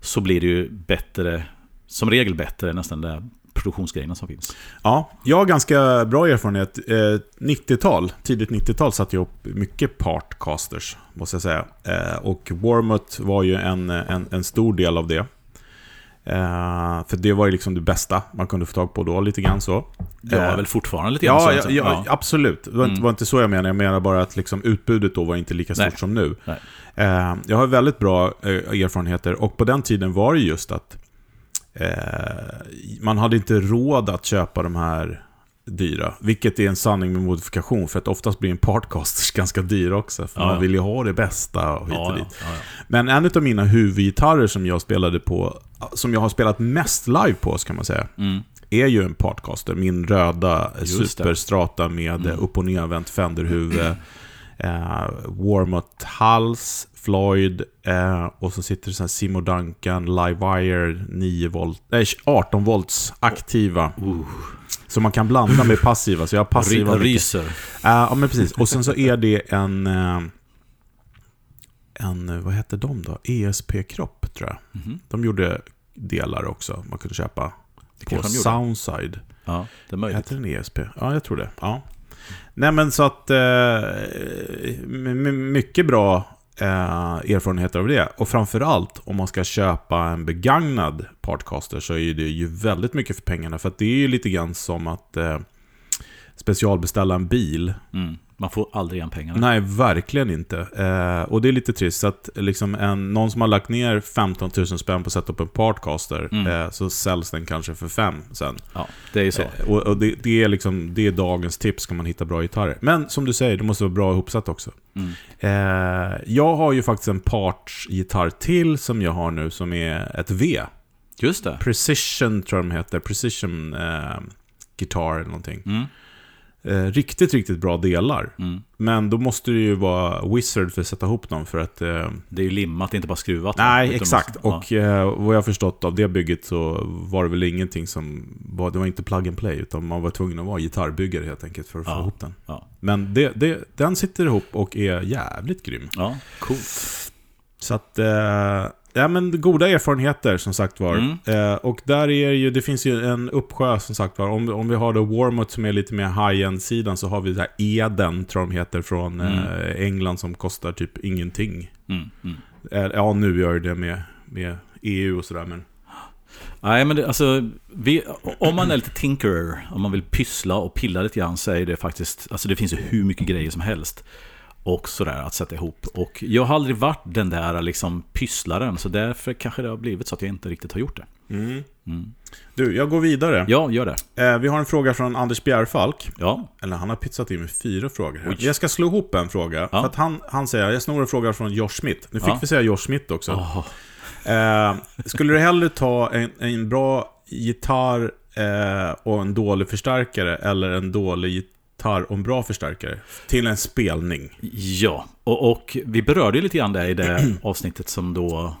så blir det ju bättre, som regel bättre nästan det produktionsgrejerna som finns. Ja, jag har ganska bra erfarenhet. Eh, nittiotal, tidigt nittiotal satt jag upp mycket partcasters, måste jag säga. Eh, och Warmoth var ju en, en, en stor del av det. Uh, för det var ju liksom det bästa man kunde få tag på då, lite grann så. Det var uh, väl fortfarande lite grann ja, så. Ja, ja, ja, absolut. Det var, mm. inte, var inte så jag menar. Jag menar bara att liksom utbudet då var inte lika stort Nej. som nu. Nej. Uh, jag har väldigt bra uh, erfarenheter. Och på den tiden var det just att uh, man hade inte råd att köpa de här dyra. Vilket är en sanning med modifikation, för att oftast blir en partcasters ganska dyra också, för ja, man vill ju ha det bästa och hit och ja, dit. Ja, ja, ja. Men en av mina huvudgitarrer som jag spelade på, som jag har spelat mest live på, ska man säga, mm. är ju en partcaster. Min röda Just superstrata det. med mm. upp- och nervänt fenderhuvud, eh, Warmoth hals, Floyd, eh, och så sitter det sån här Simo Duncan Livewire nio volt, eh, arton volts aktiva. Oh. Uh. Så man kan blanda med passiva. Så jag har passiva ryser. Uh, ja, men precis. Och sen så är det en... en vad heter de då? E S P-kropp, tror jag. Mm-hmm. De gjorde delar också. Man kunde köpa det på Soundside. Ja, det är möjligt. Heter den E S P? Ja, jag tror det. Ja. Nej, men så att... Uh, mycket bra uh, erfarenheter av det. Och framförallt, om man ska köpa en begagnad partcaster, så är det ju väldigt mycket för pengarna. För att det är ju lite grann som att eh, specialbeställa en bil. Mm. Man får aldrig igen pengarna. Nej, verkligen inte. Eh, och det är lite trist. Så att liksom en, någon som har lagt ner femton tusen spänn på att sätta upp en partcaster, mm. eh, så säljs den kanske för fem sen. Ja, det är ju så. Eh, och och det, det, är liksom, det är dagens tips, kan man hitta bra gitarrer. Men som du säger, det måste vara bra ihopsatt också. Mm. Eh, jag har ju faktiskt en partsgitarr till som jag har nu, som är ett V. Just det. Precision, tror jag de heter. Precision eh, Guitar eller någonting. Mm. Eh, riktigt, riktigt bra delar. Mm. Men då måste det ju vara wizard för att sätta ihop dem, för att eh, det är ju limmat, inte bara skruvat. Nej, exakt. Måste, och ja. eh, vad jag förstått av det bygget, så var det väl ingenting som var, det var inte plug and play, utan man var tvungen att vara gitarrbyggare helt enkelt för att ja. få ihop den. Ja. Men det, det, den sitter ihop och är jävligt grym. Ja, coolt. Så att... Eh, ja, men goda erfarenheter, som sagt var. Mm. Eh, och där är ju, det finns ju en uppsjö, som sagt var. Om, om vi har då Warmoth som är lite mer high-end-sidan, så har vi det här Eden, tror jag de heter, från mm. eh, England, som kostar typ ingenting. Mm. Mm. Eh, ja, nu gör det med, med E U och sådär, men... Nej, men det, alltså, vi, om man är lite tinkerer, om man vill pyssla och pilla lite grann, så är det faktiskt... Alltså, det finns ju hur mycket grejer som helst. Och sådär, att sätta ihop. Och jag har aldrig varit den där liksom pysslaren, så därför kanske det har blivit så att jag inte riktigt har gjort det. Mm. Mm. Du, jag går vidare. Ja, gör det. Eh, vi har en fråga från Anders Bjärfalk. Ja. Eller han har pizzat in med fyra frågor. Oj. Jag ska slå ihop en fråga. Ja. För att han, han säger, jag snor en fråga från George Schmidt. Nu fick ja. vi säga George Schmidt också. Oh. Eh, skulle du hellre ta en, en bra gitarr eh, och en dålig förstärkare, eller en dålig gitarr tar om bra förstärkare till en spelning? Ja, och, och vi berörde lite grann det i det avsnittet som då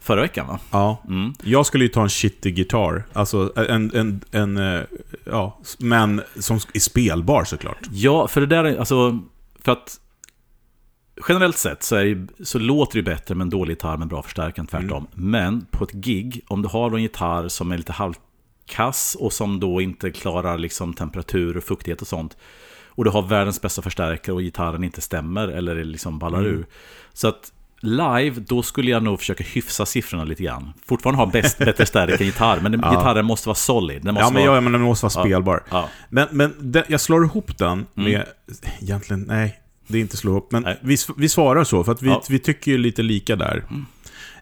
förra veckan, va? Ja, mm. jag skulle ju ta en shitty gitarr, alltså en, en, en ja, men som är spelbar, såklart. Ja, för det där är, alltså, för att generellt sett så, är, så låter det bättre med en dålig gitarr med bra förstärkare, tvärtom. Mm. Men på ett gig, om du har en gitarr som är lite halvt kass och som då inte klarar liksom temperatur och fuktighet och sånt, och du har världens bästa förstärkare och gitarren inte stämmer eller liksom ballar mm. ur. Så att live, då skulle jag nog försöka hyfsa siffrorna lite grann. Fortfarande ha bäst, bättre stärk än gitarr, men den, ja. gitarren måste vara solid. Den måste ja, men, vara... ja, men den måste vara spelbar. Ja. Ja. Men, men den, jag slår ihop den med... Mm. Egentligen, nej, det är inte slå ihop. Men vi, vi svarar så, för att vi, ja. vi tycker ju lite lika där. Mm.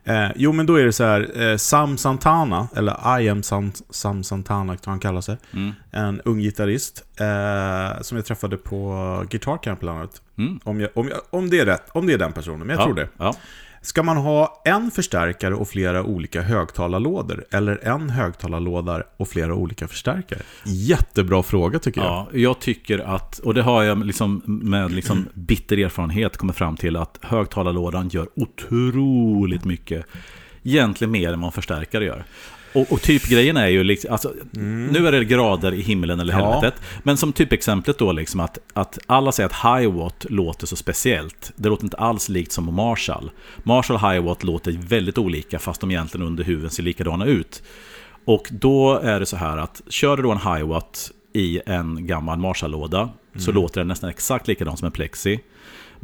Eh, jo, men då är det så här, eh, Sam Santana, eller I am Sam, Sam Santana, tror han kallar sig. Mm. En ung gitarrist eh, som jag träffade på Guitar Camp bland annat. Mm. Om, jag, om, jag, om det är rätt, om det är den personen, men jag ja, tror det. Ja. Ska man ha en förstärkare och flera olika högtalarlådor, eller en högtalarlåda och flera olika förstärkare? Jättebra fråga, tycker jag. Ja, jag tycker att, och det har jag liksom med liksom bitter erfarenhet kommit fram till, att högtalarlådan gör otroligt mycket, egentligen mer än vad förstärkare gör. Och, och typ grejen är ju liksom, alltså, mm. nu är det grader i himlen eller helvetet, ja. men som typexemplet då liksom att, att alla säger att Hiwatt låter så speciellt. Det låter inte alls likt som Marshall. Marshall och Hiwatt låter väldigt olika, fast de egentligen under huven ser likadana ut. Och då är det så här att kör du då en Hiwatt i en gammal Marshall-låda, mm. så låter den nästan exakt likadant som en Plexi.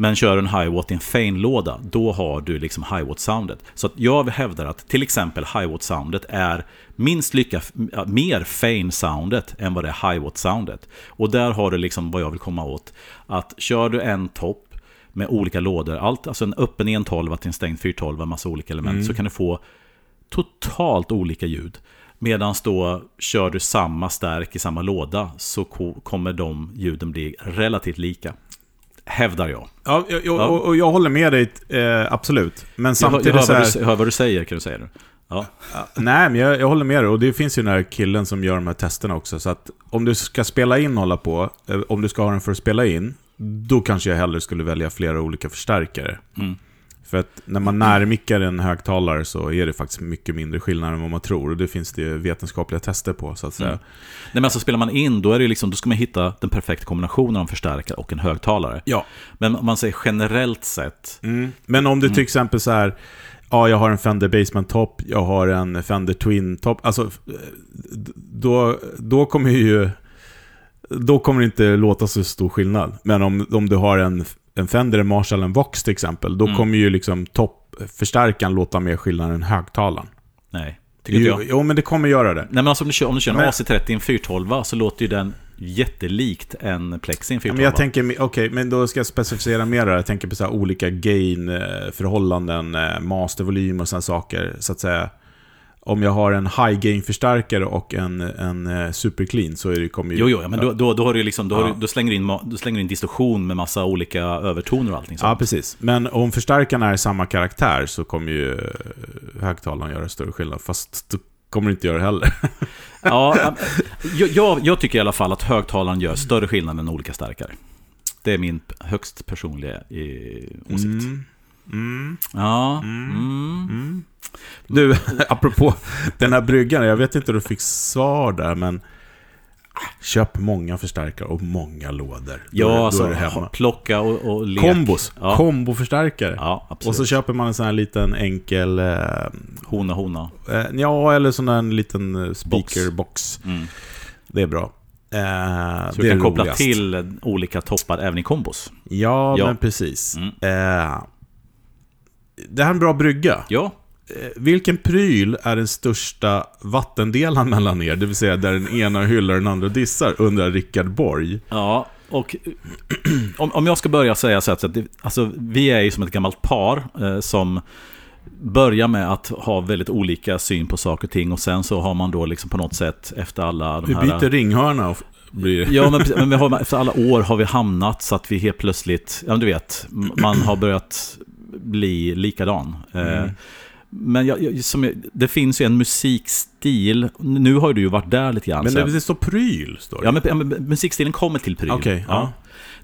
Men kör du en Hiwatt i en Fane-låda, då har du liksom Hiwatt-soundet. Så att jag hävdar att till exempel Hiwatt-soundet är minst lika mer Fane-soundet än vad det är Hiwatt-soundet. Och där har du liksom vad jag vill komma åt. Att kör du en topp med olika lådor, allt, alltså en öppen en tolva till en stängd fyra tolva, en massa olika element, mm. så kan du få totalt olika ljud. Medan då kör du samma stärk i samma låda så ko- kommer de ljuden bli relativt lika. Hävdar jag. Ja, jag, jag, ja. Och, och jag håller med dig, eh, absolut. Men samtidigt jag hör, jag hör så här, vad du, hör vad du säger, kan du säga nu? Ja. Nej, men jag, jag håller med dig. Och det finns ju den här killen som gör de här testerna också. Så att om du ska spela in hålla på, eh, om du ska ha den för att spela in, då kanske jag hellre skulle välja flera olika förstärkare. Mm. För att när man närmickar en högtalare så är det faktiskt mycket mindre skillnad än vad man tror. Och det finns det vetenskapliga tester på, så att säga. Mm. Nej, men alltså spelar man in, då är det liksom, då ska man hitta den perfekta kombinationen av en förstärkare och en högtalare. Ja. Men om man säger generellt sett... Mm. Men om du till exempel så här... Ja, jag har en Fender Basement-topp, jag har en Fender Twin-topp. Alltså, då, då kommer ju... Då kommer det inte låta så stor skillnad. Men om, om du har en... en Fender, en Marshall, en Vox till exempel, då mm. kommer ju liksom toppförstärkan låta mer skillnad än högtalaren. Nej, tycker inte jag. Jo, men det kommer göra det. Nej, men alltså om du kör, om du kör men... en A C trettio, en fyrahundratolv, så låter ju den jättelikt en Plexi, en fyrahundratolv. Men jag tänker, okej, okay, men då ska jag specificera mer där. Jag tänker på så här olika gain-förhållanden, mastervolym och sådana saker, så att säga. Om jag har en high gain förstärkare och en en super clean, så är det kommer ju... Jo jo, men då då, då har du liksom då, ja. har du, då slänger du in då slänger du in distorsion med massa olika övertoner och allting sånt. Ja, precis. Men om förstärkaren är samma karaktär så kommer ju högtalaren göra större skillnad, fast då kommer det inte göra det heller. Ja, jag, jag jag tycker i alla fall att högtalaren gör större skillnad än olika stärkare. Det är min högst personliga åsikt. Mm. Mm. Ja. Mm. Mm. Mm. Du, apropå den här bryggan, jag vet inte om du fick svar där, men köp många förstärkare och många lådor. Ja, alltså plocka och, och lek. Kombos, ja. Komboförstärkare, ja, absolut. Och så köper man en sån här liten enkel eh, Hona hona eh, ja, eller sån här en liten speakerbox. mm. Det är bra. Eh, så du kan koppla roligast till olika toppar även i kombos. Ja, ja. Men precis. mm. eh, Det här är en bra brygga. Ja. Vilken pryl är den största vattendelen mellan er? Det vill säga där den ena hyllar den andra dissar, undrar Rickard Borg. Ja, och om, om jag ska börja säga så att det, alltså, vi är ju som ett gammalt par eh, som börjar med att ha väldigt olika syn på saker och ting, och sen så har man då liksom på något sätt efter alla de här... Vi byter ringhörna och blir... Ja, men, men vi har, efter alla år har vi hamnat så att vi helt plötsligt, ja men du vet, man har börjat bli likadan. Mm. Eh, men jag, jag, som jag, det finns ju en musikstil. Nu har du ju varit där lite grann. Men det, det står pryl, står det. Ja, men, ja, men musikstilen kommer till pryl. Okay, ja. Ja.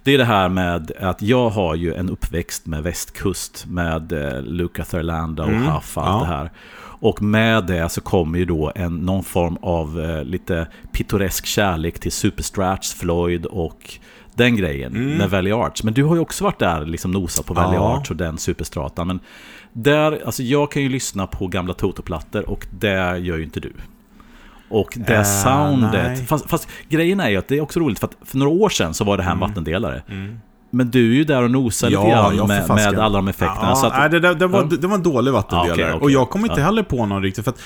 Det är det här med att jag har ju en uppväxt med västkust, med eh, Luca Thirlanda och mm. Huff, allt ja. det här. Och med det så kommer ju då en, någon form av eh, lite pittoresk kärlek till Superstrats, Floyd och den grejen mm. med Valley Arch. Men du har ju också varit där liksom nosat på Valley ja. Arch och den Superstratan. Men där, alltså jag kan ju lyssna på gamla Toto-plattor och det gör ju inte du. Och det äh, soundet... Fast, fast grejen är ju att det är också roligt, för att för några år sedan så var det här en mm. vattendelare. Mm. Men du är ju där och nosar ja, lite grann med, med alla de effekterna. Ja, så att, nej, det, det, det, var, det var en dålig vattendelare. Ja, okay, okay. Och jag kommer inte ja. heller på någon riktigt. För att,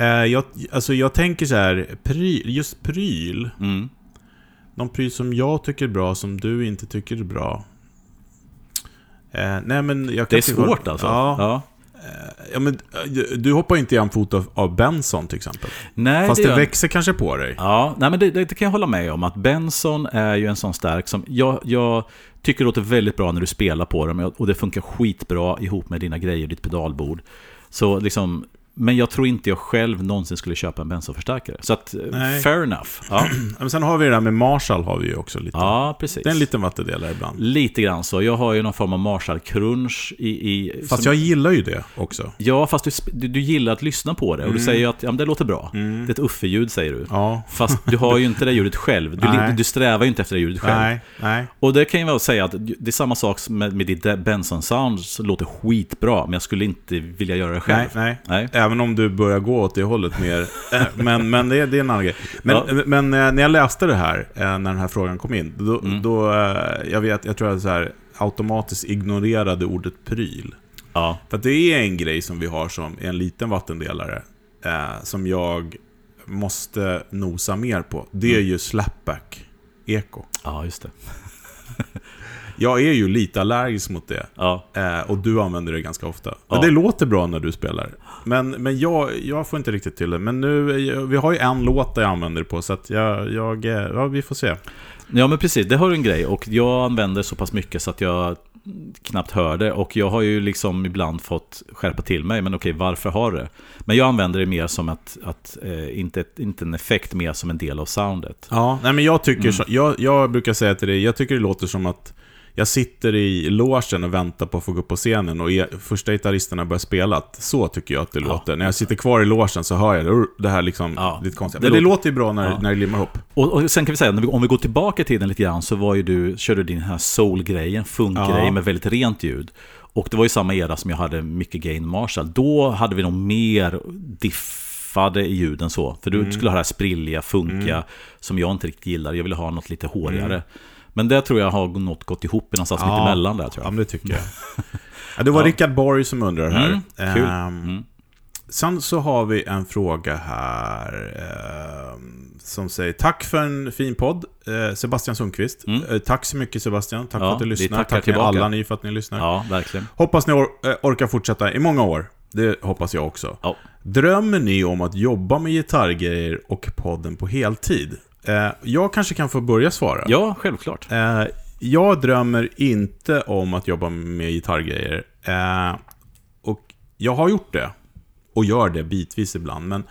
eh, jag, alltså jag tänker så här, pryl, just pryl... Mm. De pryl som jag tycker är bra, som du inte tycker är bra. Eh, nej, men jag kan... Det är svårt vara... alltså. Ja. Ja. Ja, men du hoppar inte i en fot av, av Benson till exempel. Nej, fast det, det växer jag... kanske på dig. Ja, nej, men det, det kan jag hålla med om. Att Benson är ju en sån stark som jag, jag tycker låter väldigt bra när du spelar på dem. Och det funkar skitbra ihop med dina grejer, ditt pedalbord. Så liksom... Men jag tror inte jag själv någonsin skulle köpa en Benson-förstärkare. Så att, nej. Fair enough. Ja. Men sen har vi det där med Marshall, har vi ju också lite. Ja, precis. Det är en liten vattendelare ibland. Lite grann så. Jag har ju någon form av Marshall-crunch. I, i, fast som... jag gillar ju det också. Ja, fast du, du, du gillar att lyssna på det. Och mm. du säger ju att ja, men det låter bra. Mm. Det är ett uffe-ljud, säger du. Ja. Fast du har ju inte det ljudet själv. Du, du strävar ju inte efter det ljudet själv. Nej. Nej. Och det kan jag väl säga att det är samma sak med, med ditt Benson-sound. Så låter skitbra, men jag skulle inte vilja göra det själv. Nej, nej. nej. även om du börjar gå åt det hållet mer. Men, men det, det är en annan grej. Men, ja. men när jag läste det här, när den här frågan kom in, då, mm. då jag vet, jag tror att så här automatiskt ignorerade ordet pryl. Ja. För att det är en grej som vi har som en liten vattendelare, eh, som jag måste nosa mer på. Det är ju slapback-eko. Ja, just det. Jag är ju lite allergisk mot det. Ja. eh, Och du använder det ganska ofta. Ja. Men det låter bra när du spelar. Men, men jag, jag får inte riktigt till det. Men nu, jag, vi har ju en låt jag använder på. Så att jag, jag ja, vi får se. Ja, men precis, det har en grej. Och jag använder så pass mycket så att jag knappt hör det. Och jag har ju liksom ibland fått skärpa till mig. Men okej, varför har det? Men jag använder det mer som att, att eh, inte, inte en effekt, mer som en del av soundet. Ja, nej, men jag tycker mm. så, jag, jag brukar säga till dig, jag tycker det låter som att jag sitter i logen och väntar på att få gå upp på scenen och er, första gitarristerna börjar spela. Så tycker jag att det ja. låter. När jag sitter kvar i logen så hör jag det, det här liksom ja. lite konstigt. Men det, det låter ju bra när, ja. när det limmar ihop. Och, och sen kan vi säga, när vi, om vi går tillbaka till den lite grann, så var ju du, körde din här soul-grejen, funk-grejen ja. med väldigt rent ljud. Och det var ju samma era som jag hade mycket gain Marshall. Då hade vi nog mer diff i ljuden så. För du mm. skulle ha det här sprilliga, funkiga mm. som jag inte riktigt gillar. Jag ville ha något lite hårigare. Mm. Men det tror jag har något gått ihop i någonstans ja. mitt emellan där, tror jag. Ja, men det tycker jag. Ja, det var ja. Rickard Borg som undrar här. Mm. Kul. Um, mm. Sen så har vi en fråga här um, som säger: tack för en fin podd, uh, Sebastian Sundqvist. Mm. Uh, tack så mycket, Sebastian. Tack ja, för att du lyssnar. Tack till alla ni för att ni lyssnar. Ja, verkligen. Hoppas ni or- orkar fortsätta i många år. Det hoppas jag också. Ja. Drömmer ni om att jobba med gitarrgrejer och podden på heltid? Eh, jag kanske kan få börja svara. Ja, självklart. Eh, jag drömmer inte om att jobba med gitarrgrejer. Eh, och jag har gjort det. Och gör det bitvis ibland. Men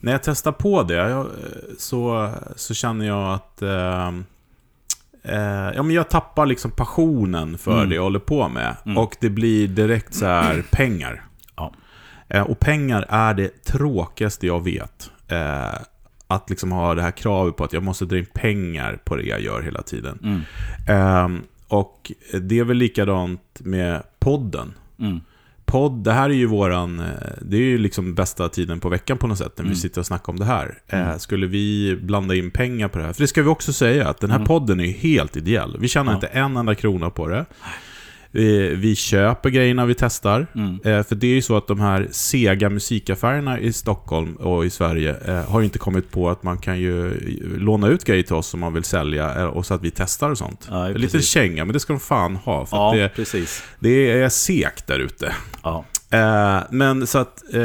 när jag testar på det jag, så, så känner jag att... Eh, Ja, men jag tappar liksom passionen för mm. det jag håller på med. Mm. Och det blir direkt så här pengar. Ja. Och pengar är det tråkigaste jag vet. Att liksom ha det här kravet på att jag måste dra in pengar på det jag gör hela tiden. Mm. Och det är väl likadant med podden. Mm. Podd, det här är ju våran, det är ju liksom bästa tiden på veckan på något sätt när mm. vi sitter och snackar om det här. Mm. Skulle vi blanda in pengar på det här? För det ska vi också säga, att den här mm. podden är ju helt ideell. Vi tjänar ja. inte en enda krona på det. Vi, vi köper grejerna vi testar. Mm. Eh, för det är ju så att de här sega musikaffärerna i Stockholm och i Sverige eh, har inte kommit på att man kan ju låna ut grejer till oss som man vill sälja eh, och så att vi testar och sånt. Ja, lite känga, men det ska de fan ha. För ja, att det, precis. Det är segt där ute. Ja. Eh, men så att eh,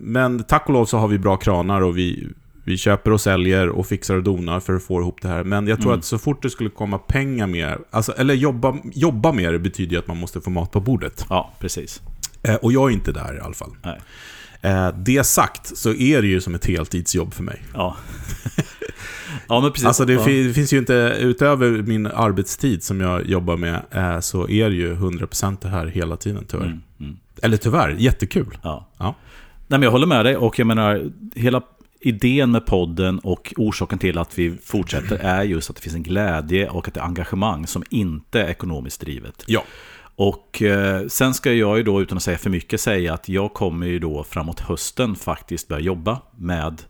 men tack och lov så har vi bra kranar och vi Vi köper och säljer och fixar och donar för att få ihop det här. Men jag tror mm. att så fort det skulle komma pengar mer, alltså, eller jobba, jobba mer, betyder ju att man måste få mat på bordet. Ja, precis. Eh, och jag är inte där i alla fall. Nej. Eh, det sagt så är det ju som ett heltidsjobb för mig. Ja, ja men precis. Alltså det ja. Fin- finns ju inte, utöver min arbetstid som jag jobbar med, eh, så är det ju hundra procent det här hela tiden, tyvärr. Mm. Mm. Eller tyvärr, jättekul. Ja. Ja. Nej, men jag håller med dig, och jag menar, hela idén med podden och orsaken till att vi fortsätter är just att det finns en glädje och att det är engagemang som inte är ekonomiskt drivet. Ja. Och eh, sen ska jag ju då, utan att säga för mycket, säga att jag kommer ju då framåt hösten faktiskt börja jobba med,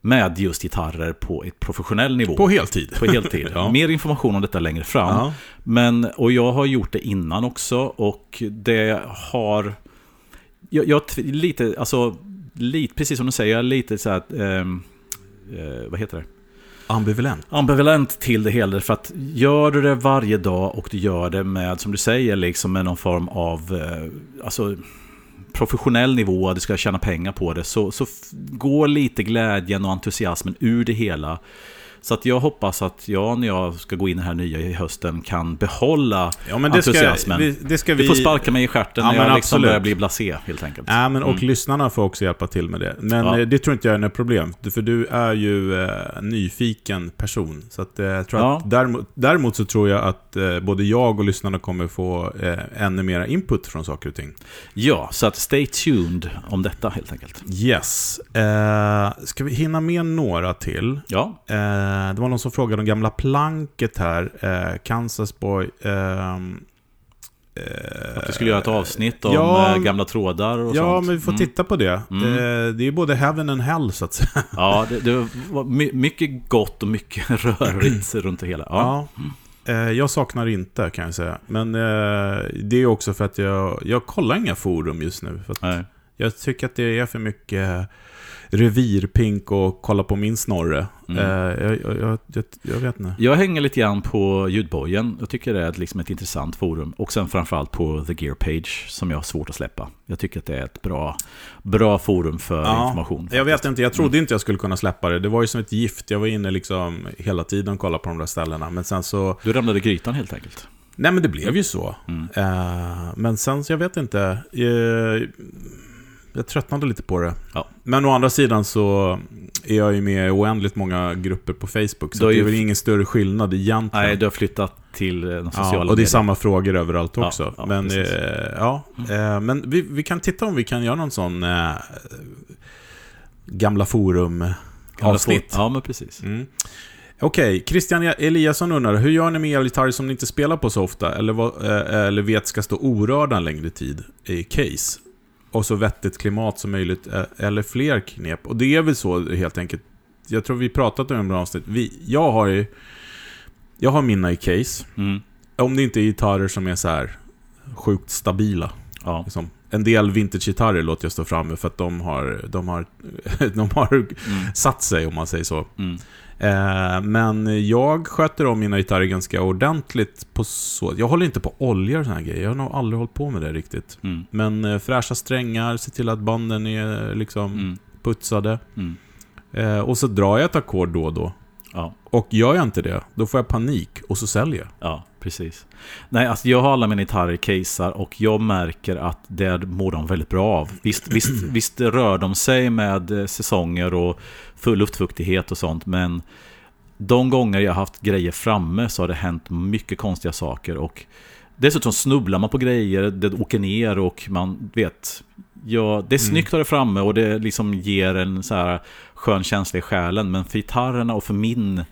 med just gitarrer på ett professionell nivå. På heltid. På heltid. Ja. Mer information om detta längre fram. Ja. Men, och jag har gjort det innan också, och det har... Jag, jag lite... Alltså, lite, precis som du säger, lite så här, eh, vad heter det? Ambivalent. Ambivalent till det hela, för att gör du det varje dag och du gör det med, som du säger, liksom med någon form av eh, alltså professionell nivå, du ska tjäna pengar på det, så, så f- går lite glädjen och entusiasmen ur det hela. Så att jag hoppas att jag, när jag ska gå in här nya i hösten, kan behålla ja, men det entusiasmen. Ska, vi, det ska vi... Du får sparka mig i stjärten ja, när jag liksom börjar bli blasé, helt enkelt. Ja, men, och mm. lyssnarna får också hjälpa till med det. Men ja. det tror inte jag är något problem. För du är ju eh, nyfiken person. Så att, eh, tror ja. att, däremot, däremot så tror jag att eh, både jag och lyssnarna kommer få eh, ännu mer input från saker och ting. Ja, så att stay tuned om detta, helt enkelt. Yes. Eh, ska vi hinna med några till? Ja. Eh, Det var någon som frågade om gamla planket här. eh, Kansas Boy eh, Att vi skulle göra ett avsnitt om ja, gamla trådar och ja, sånt. Ja, men vi får mm. titta på det. Mm. Det, det är ju både heaven and hell, så att säga. Ja, det, det var my- mycket gott och mycket rörigt runt det hela. Ja, ja. Mm. Jag saknar inte, kan jag säga. Men det är också för att jag, jag kollar inga forum just nu. För att Nej. Jag tycker att det är för mycket revirpink och kolla på min snorre. Mm. Jag, jag, jag, jag vet inte. Jag hänger lite grann på ljudbojen. Jag tycker det är liksom ett intressant forum. Och sen framförallt på The Gear Page som jag har svårt att släppa. Jag tycker att det är ett bra, bra forum för ja, information. Faktiskt. Jag vet inte, jag trodde mm. inte jag skulle kunna släppa det. Det var ju som ett gift. Jag var inne liksom hela tiden och kollade på de där ställena. Men sen så... Du ramlade grytan helt enkelt. Nej, men det blev ju så. Mm. Uh, men sen så jag vet inte... Uh, Jag tröttnade lite på det. Ja. Men å andra sidan så är jag ju med i oändligt många grupper på Facebook. Så det är väl f- ingen större skillnad egentligen. Nej, du har flyttat till de sociala ja, och det är medier. Samma frågor överallt också. Ja, ja, men eh, ja, mm. eh, men vi, vi kan titta om vi kan göra någon sån eh, gamla forum-avsnitt. Ja, men precis. Mm. Okej, okay. Christian Eliasson undrar: hur gör ni med elgitarrer som ni inte spelar på så ofta? Eller, vad, eh, eller vet ska stå orörda en längre tid i case? Och så vettigt klimat som möjligt, eller fler knep. Och det är väl så helt enkelt. Jag tror vi pratat om det avsnitt. Vi, jag har ju, jag har mina i case. Mm. Om det inte är gitarrer som är så här sjukt stabila. Ja. Liksom. En del vintagegitarrer låter jag stå framme för att de har, de har, de har mm. satt sig, om man säger så. Mm. Eh, men jag sköter om mina gitarrer ganska ordentligt på så. Jag håller inte på olja och såna grejer. Jag har nog aldrig hållit på med det riktigt. Mm. Men eh, fräscha strängar, se till att banden är liksom mm. putsade. Mm. Eh, och så drar jag ett ackord då och då. Ja. Och gör jag inte det, då får jag panik och så säljer jag. Ja, precis. Nej, alltså jag har alla mina gitarrer casear och jag märker att där mår de väldigt bra av. Visst, visst, visst rör de sig med säsonger och full luftfuktighet och sånt, men de gånger jag har haft grejer framme så har det hänt mycket konstiga saker och dessutom snubblar man på grejer, det åker ner och man vet... Ja, det är snyggt att ha det framme och det liksom ger en så här skön känsla i själen. Men för gitarrerna och för min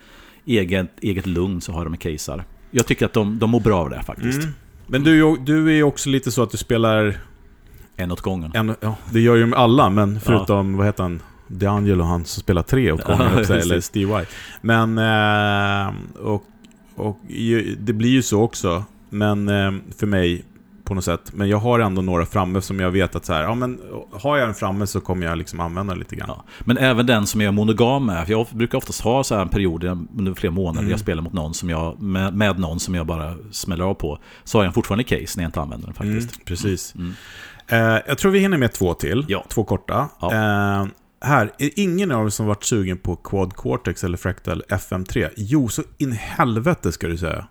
eget, eget lugn så har de casear. Jag tycker att de, de mår bra av det faktiskt. Mm. Men du, du är också lite så att du spelar... En åt gången. En, ja, det gör ju alla, men förutom, ja. vad heter han? D'Angelo, han som spelar tre åt gången, ja, eller Steve White. Men, och, och det blir ju så också. Men för mig... på något sätt, men jag har ändå några framme som jag vet att så här, ja men har jag en framme så kommer jag liksom använda lite grann. Ja, men även den som jag är monogam med, för jag brukar oftast ha så här en period under flera månader mm. jag spelar mot någon som jag med, med någon som jag bara smäller av på, så har jag en fortfarande case när jag inte använder den faktiskt. Mm, precis. Mm. Mm. Eh, jag tror vi hinner med två till, ja. två korta. Ja. Eh, här är ingen av er som varit sugen på Quad Cortex eller Fractal F M tre. Jo, så in helvete ska du säga.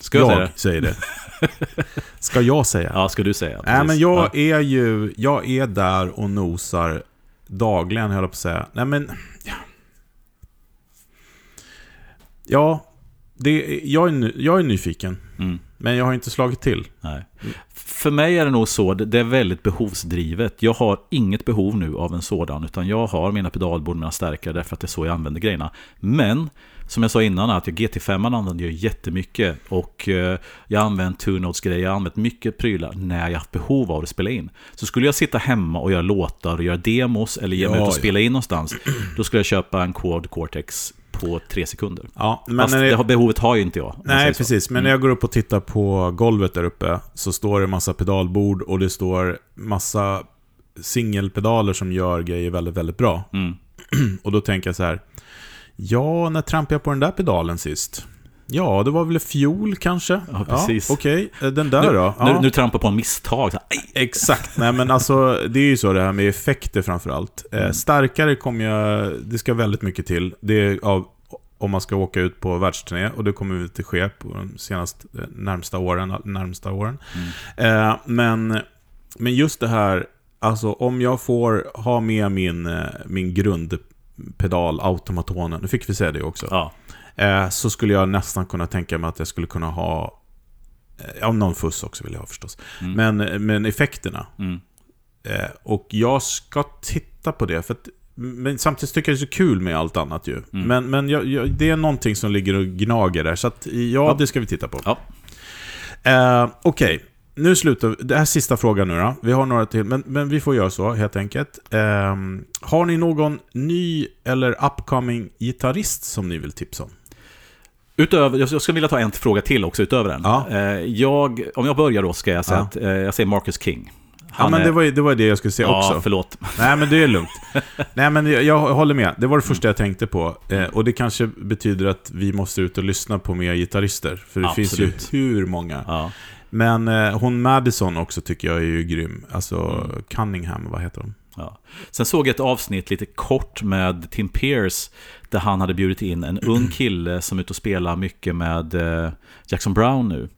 Ska jag, jag säga det? det? Ska jag säga? Ja, ska du säga. Nej, äh, men jag ja. är ju jag är där och nosar dagligen, höll jag på att säga. Nej, men ja. Ja, det jag är jag är nyfiken. Mm. Men jag har inte slagit till. Nej. För mig är det nog så, det är väldigt behovsdrivet. Jag har inget behov nu av en sådan, utan jag har mina pedalbord, mina stärkare, därför att det är så jag använder grejerna. Men som jag sa innan, att jag G T fem använder jag jättemycket och jag har använt two-notes-grejer, jag har använt mycket prylar när jag haft behov av att spela in. Så skulle jag sitta hemma och göra låtar och göra demos eller ge mig ja, ut och spela in någonstans, då skulle jag köpa en Quad Cortex på tre sekunder. Ja, men fast när det... behovet har ju inte jag. Nej, precis. Men mm. när jag går upp och tittar på golvet där uppe så står det massa pedalbord och det står massa singelpedaler som gör grejer väldigt, väldigt bra. Mm. Och då tänker jag så här, ja, när trampade jag på den där pedalen sist? Ja, det var väl fjol kanske? Ja, precis. Ja, okej, okay. Den där nu, då? Ja. Nu, nu trampar på en misstag. Exakt, nej men alltså det är ju så det här med effekter framförallt. Mm. Eh, starkare kommer jag, det ska väldigt mycket till. Det är av, om man ska åka ut på världsturné och det kommer inte ske på de senaste, närmsta åren. Närmsta åren. Mm. Eh, men, men just det här, alltså om jag får ha med min, min grundpedal, automatonen, nu fick vi se det också. Ja. Så skulle jag nästan kunna tänka mig att jag skulle kunna ha ja, någon fuss också vill jag ha förstås mm. men, men effekterna mm. och jag ska titta på det för att, men samtidigt tycker jag det är så kul med allt annat ju. Mm. men, men jag, jag, det är någonting som ligger och gnager där så att, ja, ja det ska vi titta på ja. eh, okej okay. nu slutar vi. Det här sista frågan nu då. Vi har några till, men, men vi får göra så helt enkelt. Um, har ni någon ny eller upcoming gitarrist som ni vill tipsa om? Utöver, jag skulle vilja ta en fråga till också utöver den. Ja. Jag, om jag börjar då ska jag säga ja. att jag säger Marcus King. Han ja, men är... det, var ju, det var det jag skulle säga ja, också. Ja, förlåt. Nej, men det är lugnt. Nej, men jag, jag håller med. Det var det första jag tänkte på. Eh, och det kanske betyder att vi måste ut och lyssna på mer gitarrister. För det Absolut. finns ju hur många. Ja. Men eh, hon Madison också tycker jag är ju grym. Alltså mm. Cunningham, vad heter hon? Ja. Sen såg jag ett avsnitt lite kort med Tim Pierce där han hade bjudit in en ung kille som är ute och spelar mycket med eh, Jackson Brown nu.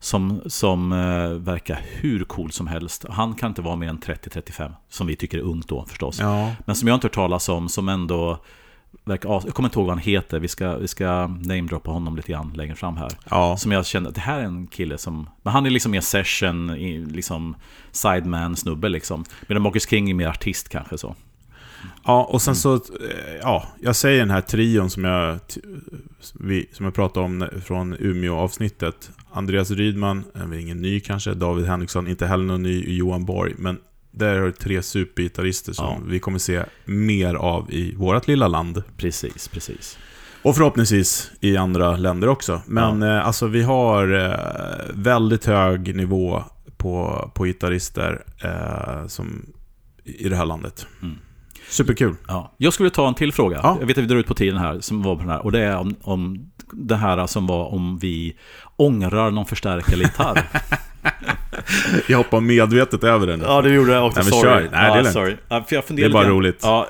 Som, som eh, verkar hur cool som helst. Han kan inte vara mer än trettio till trettiofem, som vi tycker är ungt då förstås. Ja. Men som jag inte hört talas om, som ändå verkar, jag kommer inte ihåg vad han heter. Vi ska, vi ska namedroppa honom lite grann längre fram här. Ja. Som jag kände, det här är en kille som, men han är liksom mer session, liksom sideman snubbe liksom. Medan Marcus King är mer artist kanske så. Ja, och sen så ja, jag säger den här trion som jag som jag pratade om från Umeå-avsnittet. Andreas Rydman, ingen ny kanske, David Henriksson, inte heller någon ny, Johan Borg, men där är det tre supergitarrister som ja. vi kommer se mer av i vårt lilla land. Precis, precis. Och förhoppningsvis i andra länder också. Men ja. alltså vi har väldigt hög nivå på på gitarrister eh, som i det här landet. Mm. Superkul. Ja. Jag skulle ta en till fråga. Ja. Jag vet att vi drar ut på tiden här som var på den här, och det är om, om det här som var om vi ångrar någon förstärkare gitarr. Jag hoppar medvetet över den. Ja, det gjorde jag också. Nej, sorry. Nej, det är ja, sorry. Ja, för jag funderar. Det är bara roligt. Ja,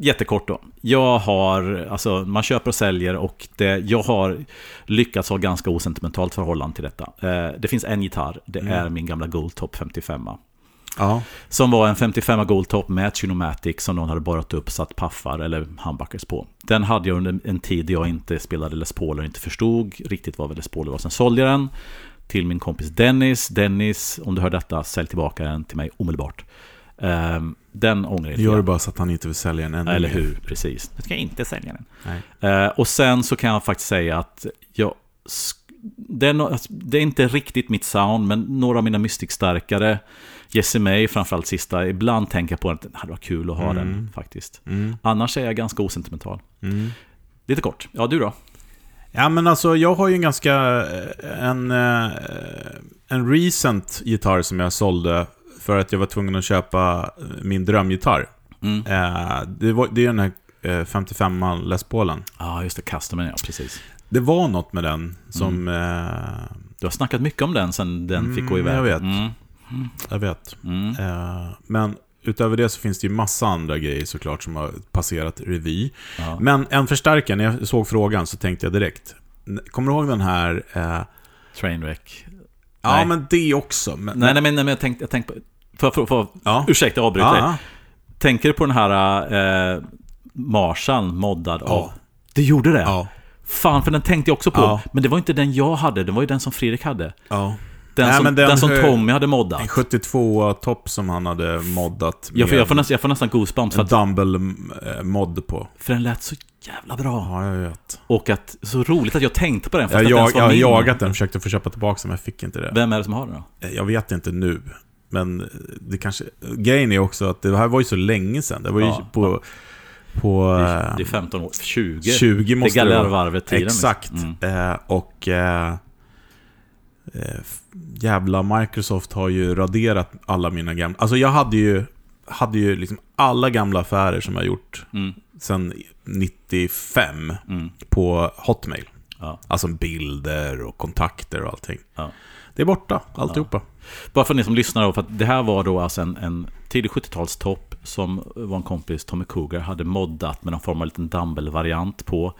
jättekort då. Jag har alltså man köper och säljer och det, jag har lyckats ha ganska osentimentalt förhållande till detta. Det finns en gitarr. Det är mm. min gamla Goldtop femtiofem. Ja. Som var en femtiofem Goldtop med Tunomatic som någon hade borrat upp, satt paffar eller humbuckers på. Den hade jag under en tid jag inte spelade Les Paul och inte förstod riktigt vad Les Paul var. Sen sålde jag den till min kompis Dennis. Dennis, om du hör detta, sälj tillbaka den till mig omedelbart. Den ångrar jag. Gör bara så att han inte vill sälja den ännu. Eller hur, precis. Nu ska jag inte sälja den. Nej. Och sen så kan jag faktiskt säga att jag Det är, det är inte riktigt mitt sound, men några av mina mystic-starkare, Jesse May framförallt sista, ibland tänker jag på att det var kul att ha mm. den faktiskt. Mm. Annars är jag ganska osentimental. Mm. Lite kort. Ja, du då? Ja, men alltså jag har ju en ganska en, en recent gitarr som jag sålde för att jag var tvungen att köpa min drömgitarr. Mm. Det, var, det är den här femtiofem Les Paulen. Ja, ah, just det. Customen, ja, precis. Det var något med den som... Mm. Eh... Du har snackat mycket om den sen den mm, fick gå iväg. Jag vet. Mm. Mm. Jag vet. Mm. Eh, men utöver det så finns det ju massa andra grejer såklart som har passerat revy. Ja. Men en förstärkare, när jag såg frågan så tänkte jag direkt. Kommer du ihåg den här... Eh... Trainwreck? Ja, nej. men det också. Men... Nej, nej, men, nej, men jag tänkte... Jag tänkte på... för, för, för, ja. Ursäkta, avbryt dig. Ja. Tänker du på den här eh, Marshall moddad av... Ja. Det gjorde det? Ja. Fan, för den tänkte jag också på. Ja. Men det var inte den jag hade, det var ju den som Fredrik hade. Ja. Den, Nej, som, den, den som Tommy hade moddat. En sjuttiotvå-topp som han hade moddat. Ja, för jag, får nästan, jag får nästan goosebumps. En dumbbell-mod på. För den lät så jävla bra. Ja, jag vet. Och att, så roligt att jag tänkte på den. För jag jag, jag, jag jagat den, försökte få köpa tillbaka den, men jag fick inte det. Vem är det som har den då? Jag vet inte nu. Men det kanske... Grejen är också att det här var ju så länge sedan. Det var ju ja. på... På, det är femton år, tjugo tjugo måste det gallervarvet tiden. Exakt. Mm. Eh, och eh, jävla Microsoft har ju raderat alla mina gamla. Alltså jag hade ju hade ju liksom alla gamla affärer som jag gjort mm. sen nittiofem mm. på Hotmail. Ja. Alltså bilder och kontakter och allting. Ja. Det är borta, alltihopa. Ja. Bara för ni som lyssnar då, för att det här var då alltså en, en tidig sjuttiotalstopp som var en kompis, Tommy Cougar, hade moddat med någon form av liten dumbbell-variant på.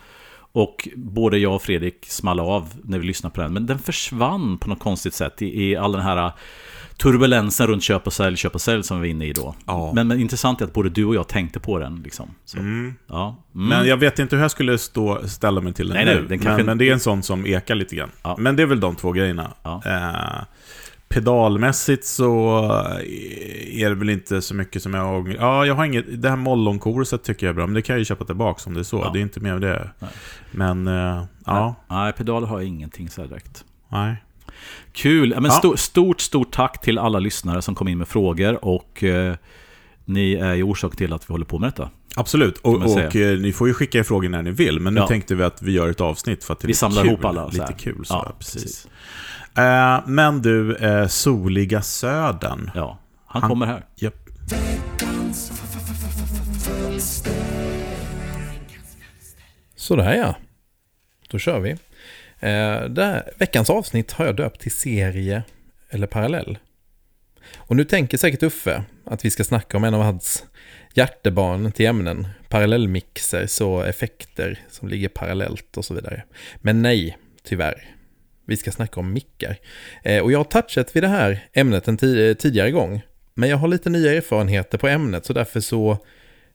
Och både jag och Fredrik small av när vi lyssnade på den. Men den försvann på något konstigt sätt i, i all den här turbulensen runt köp och sälj, köp och sälj som vi är inne i då. Ja. Men, men intressant är att både du och jag tänkte på den. Liksom. Så, mm. Ja. Mm. Men jag vet inte hur jag skulle stå, ställa mig till den nej, nu. Nej, den kanske... men, men det är en sån som ekar lite grann. Ja. Men det är väl de två grejerna. Ja. Eh... pedalmässigt så är det väl inte så mycket som jag ångrar. Ja, jag har inget, det här mollonkorset tycker jag är bra, men det kan jag ju köpa tillbaka om det är så. Ja. Det är inte mer av det. Nej. Men, uh, nej. ja. Nej, pedaler har jag ingenting så direkt. Nej. Kul. Ja, men ja. Stort, stort, stort tack till alla lyssnare som kom in med frågor, och eh, ni är ju orsak till att vi håller på med detta. Absolut, och, och eh, ni får ju skicka er frågor när ni vill, men nu ja. tänkte vi att vi gör ett avsnitt för att det är vi lite samlar kul, ihop alla. Lite så kul, så ja, ja, precis. Precis. Eh, men du, eh, Soliga Södern. Ja, han, han kommer här. Japp. Så det här ja. Då kör vi. Eh, där, veckans avsnitt har jag döpt till serie eller parallell. Och nu tänker säkert Uffe att vi ska snacka om en av hans hjärtebarn till ämnen. Parallellmixer, så effekter som ligger parallellt och så vidare. Men nej, tyvärr. Vi ska snacka om mickar. Eh, och jag har touchat vid det här ämnet en t- tidigare gång. Men jag har lite nya erfarenheter på ämnet, så därför så,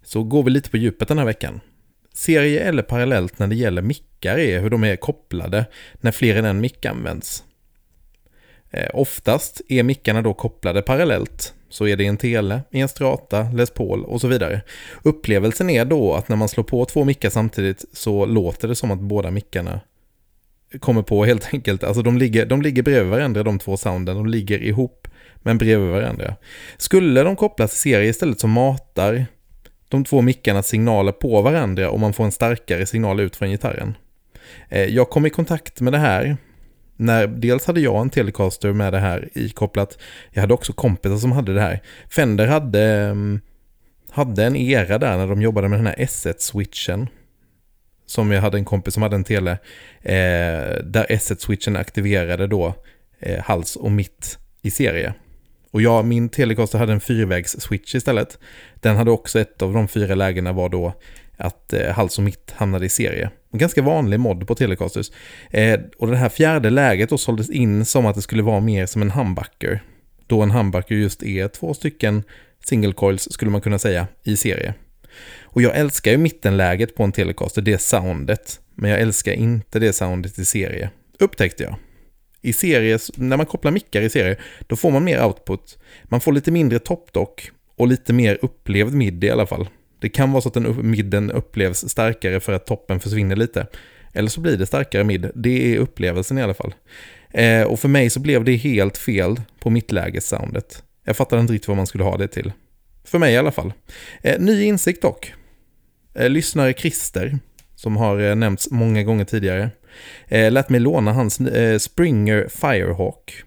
så går vi lite på djupet den här veckan. Serie eller parallellt när det gäller mickar är hur de är kopplade när fler än en mick används. Eh, oftast är mickarna då kopplade parallellt, så är det en tele, en strata, Les Paul och så vidare. Upplevelsen är då att när man slår på två mickar samtidigt så låter det som att båda mickarna kommer på helt enkelt. Alltså de ligger, de ligger bredvid varandra, de två sounden, de ligger ihop men bredvid varandra. Skulle de kopplas i serie istället så matar de två mickarna signaler på varandra och man får en starkare signal ut från gitarren. Jag kom i kontakt med det här när dels hade jag en Telecaster med det här ikopplat. Jag hade också kompisar som hade det här. Fender hade, hade en era där när de jobbade med den här S ett-switchen. Som jag hade en kompis som hade en tele eh, där S ett-switchen aktiverade då eh, hals och mitt i serie. Och jag, min Telecaster hade en fyrvägs-switch istället. Den hade också ett av de fyra lägena var då att eh, hals och mitt hamnade i serie. En ganska vanlig mod på Telecasters. Eh, och det här fjärde läget då såldes in som att det skulle vara mer som en humbucker. Då en humbucker just är två stycken single coils skulle man kunna säga i serie. Och jag älskar ju mittenläget på en Telecaster, det soundet. Men jag älskar inte det soundet i serie, upptäckte jag. I serie, när man kopplar mickar i serie, då får man mer output. Man får lite mindre topdock och lite mer upplevd mid i alla fall. Det kan vara så att den midden upplevs starkare för att toppen försvinner lite. Eller så blir det starkare mid. Det är upplevelsen i alla fall. Eh, och för mig så blev det helt fel på mittlägessoundet. Jag fattade inte riktigt vad man skulle ha det till. För mig i alla fall. Eh, ny insikt dock. Eh, lyssnare Christer, som har eh, nämnts många gånger tidigare, eh, lät mig låna hans eh, Springer Firehawk.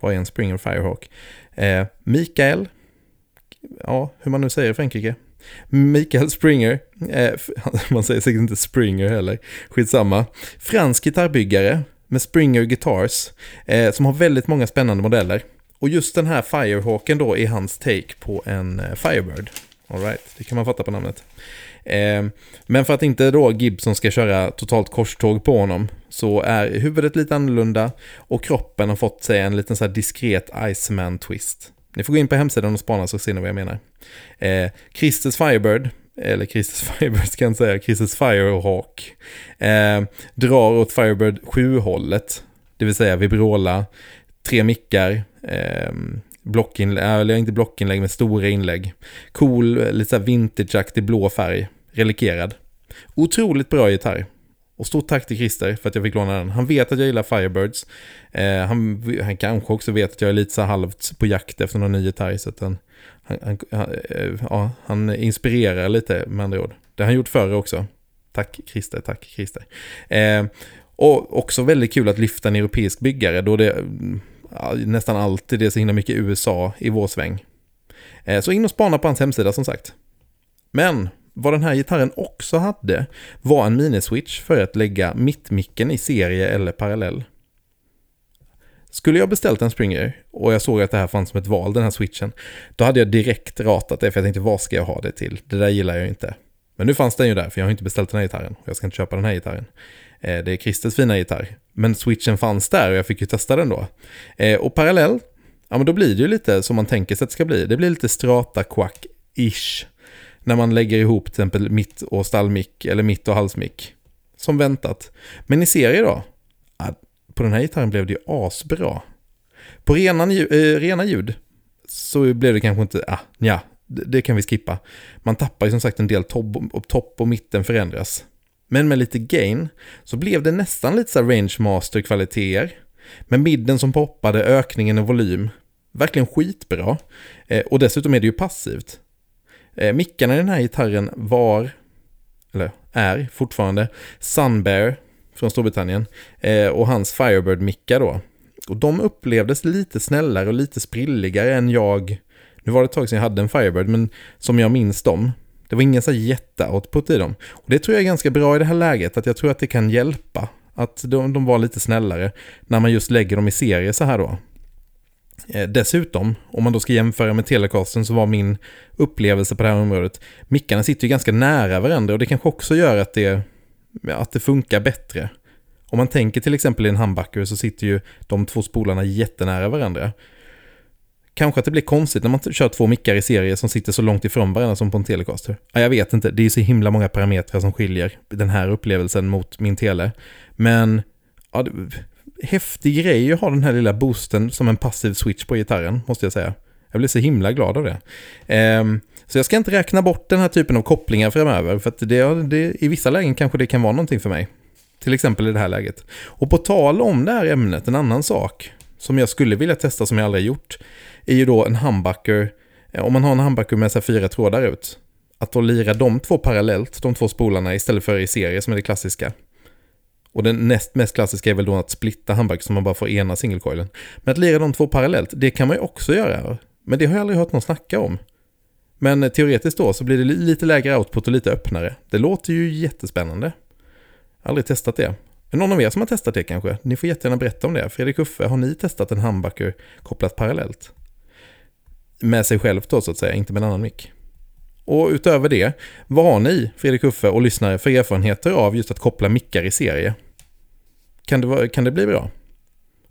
Vad är en Springer Firehawk? Eh, Mikael, ja hur man nu säger i Frankrike. Mikael Springer, eh, man säger säkert inte Springer heller, skitsamma. Fransk gitarrbyggare med Springer Guitars eh, som har väldigt många spännande modeller. Och just den här Firehawken då är hans take på en Firebird. All right, det kan man fatta på namnet. Eh, men för att inte då Gibson ska köra totalt korståg på honom så är huvudet lite annorlunda och kroppen har fått sig en liten så här diskret Iceman-twist. Ni får gå in på hemsidan och spana så ser ni vad jag menar. Eh, Christers Firebird, eller Christers Firebird kan jag säga, Christers Firehawk eh, drar åt Firebird sju-hållet. Det vill säga vibrola, tre mickar, eh, blockinlägg, eller inte blockinlägg men stora inlägg. Cool, lite såhär vintageaktig blå färg, relikerad. Otroligt bra gitarr. Och stort tack till Christer för att jag fick låna den. Han vet att jag gillar Firebirds. Eh, han, han kanske också vet att jag är lite så halvt på jakt efter någon ny gitarr. Så att han, han, han, eh, ja, han inspirerar lite med andra ord. Det har han gjort förr också. Tack Christer, tack Christer. Eh, och också väldigt kul att lyfta en europeisk byggare. Då det ja, nästan alltid det är så himla mycket U S A i vår sväng. Eh, så in och spana på hans hemsida som sagt. Men vad den här gitarren också hade var en miniswitch för att lägga mittmicken i serie eller parallell. Skulle jag beställt en Springer och jag såg att det här fanns som ett val, den här switchen, då hade jag direkt ratat det för jag tänkte, vad ska jag ha det till? Det där gillar jag inte. Men nu fanns den ju där för jag har inte beställt den här gitarren och jag ska inte köpa den här gitarren. Det är Christers fina gitarr. Men switchen fanns där och jag fick ju testa den då. Och parallell, ja men då blir det ju lite som man tänker sig att det ska bli. Det blir lite strata-quack-ish. När man lägger ihop till exempel mitt och stallmick eller mitt och halsmick. Som väntat. Men i serie då? På den här gitarren blev det ju asbra. På rena, äh, rena ljud så blev det kanske inte... Ah, nja, det, det kan vi skippa. Man tappar ju som sagt en del topp och, topp och mitten förändras. Men med lite gain så blev det nästan lite så range master kvaliteter. Med midden som poppade, ökningen och volym. Verkligen skitbra. Eh, och dessutom är det ju passivt. Eh, mickarna i den här gitarren var, eller är fortfarande, Sunbear från Storbritannien eh, och hans Firebird-mickar då. Och de upplevdes lite snällare och lite sprilligare än jag. Nu var det ett tag sedan jag hade en Firebird, men som jag minns dem. Det var ingen så jätteoutput i dem. Och det tror jag är ganska bra i det här läget. Att jag tror att det kan hjälpa. Att de, de var lite snällare när man just lägger dem i serie så här då. Eh, dessutom, om man då ska jämföra med Telecasten, så var min upplevelse på det här området. Mickarna sitter ju ganska nära varandra. Och det kanske också gör att det, att det funkar bättre. Om man tänker till exempel i en humbucker, så sitter ju de två spolarna jättenära varandra. Kanske att det blir konstigt när man kör två mickar i serie som sitter så långt ifrån varandra som på en Telecaster. Ja, jag vet inte, det är så himla många parametrar som skiljer den här upplevelsen mot min tele. Men ja, det, häftig grej att ha den här lilla boosten som en passiv switch på gitarren, måste jag säga. Jag blir så himla glad av det. Ehm, så jag ska inte räkna bort den här typen av kopplingar framöver, för att det, det, i vissa lägen kanske det kan vara någonting för mig. Till exempel i det här läget. Och på tal om det här ämnet, en annan sak som jag skulle vilja testa som jag aldrig gjort är ju då en humbucker. Om man har en humbucker med så här fyra trådar ut, att då lira de två parallellt, de två spolarna, istället för i serie som är det klassiska. Och den näst mest klassiska är väl då att splitta humbucker som man bara får ena singelcoilen. Men att lira de två parallellt, det kan man ju också göra. Men det har jag aldrig hört någon snacka om. Men teoretiskt då så blir det lite lägre output och lite öppnare. Det låter ju jättespännande. Aldrig testat det. Är någon av er som har testat det kanske? Ni får jättegärna berätta om det. Fredrik Huffe, har ni testat en humbucker kopplat parallellt? Med sig själv då så att säga, inte med en annan mick. Och utöver det, vad har ni, Fredrik Huffe och lyssnare, för erfarenheter av just att koppla mickar i serie? Kan det, kan det bli bra?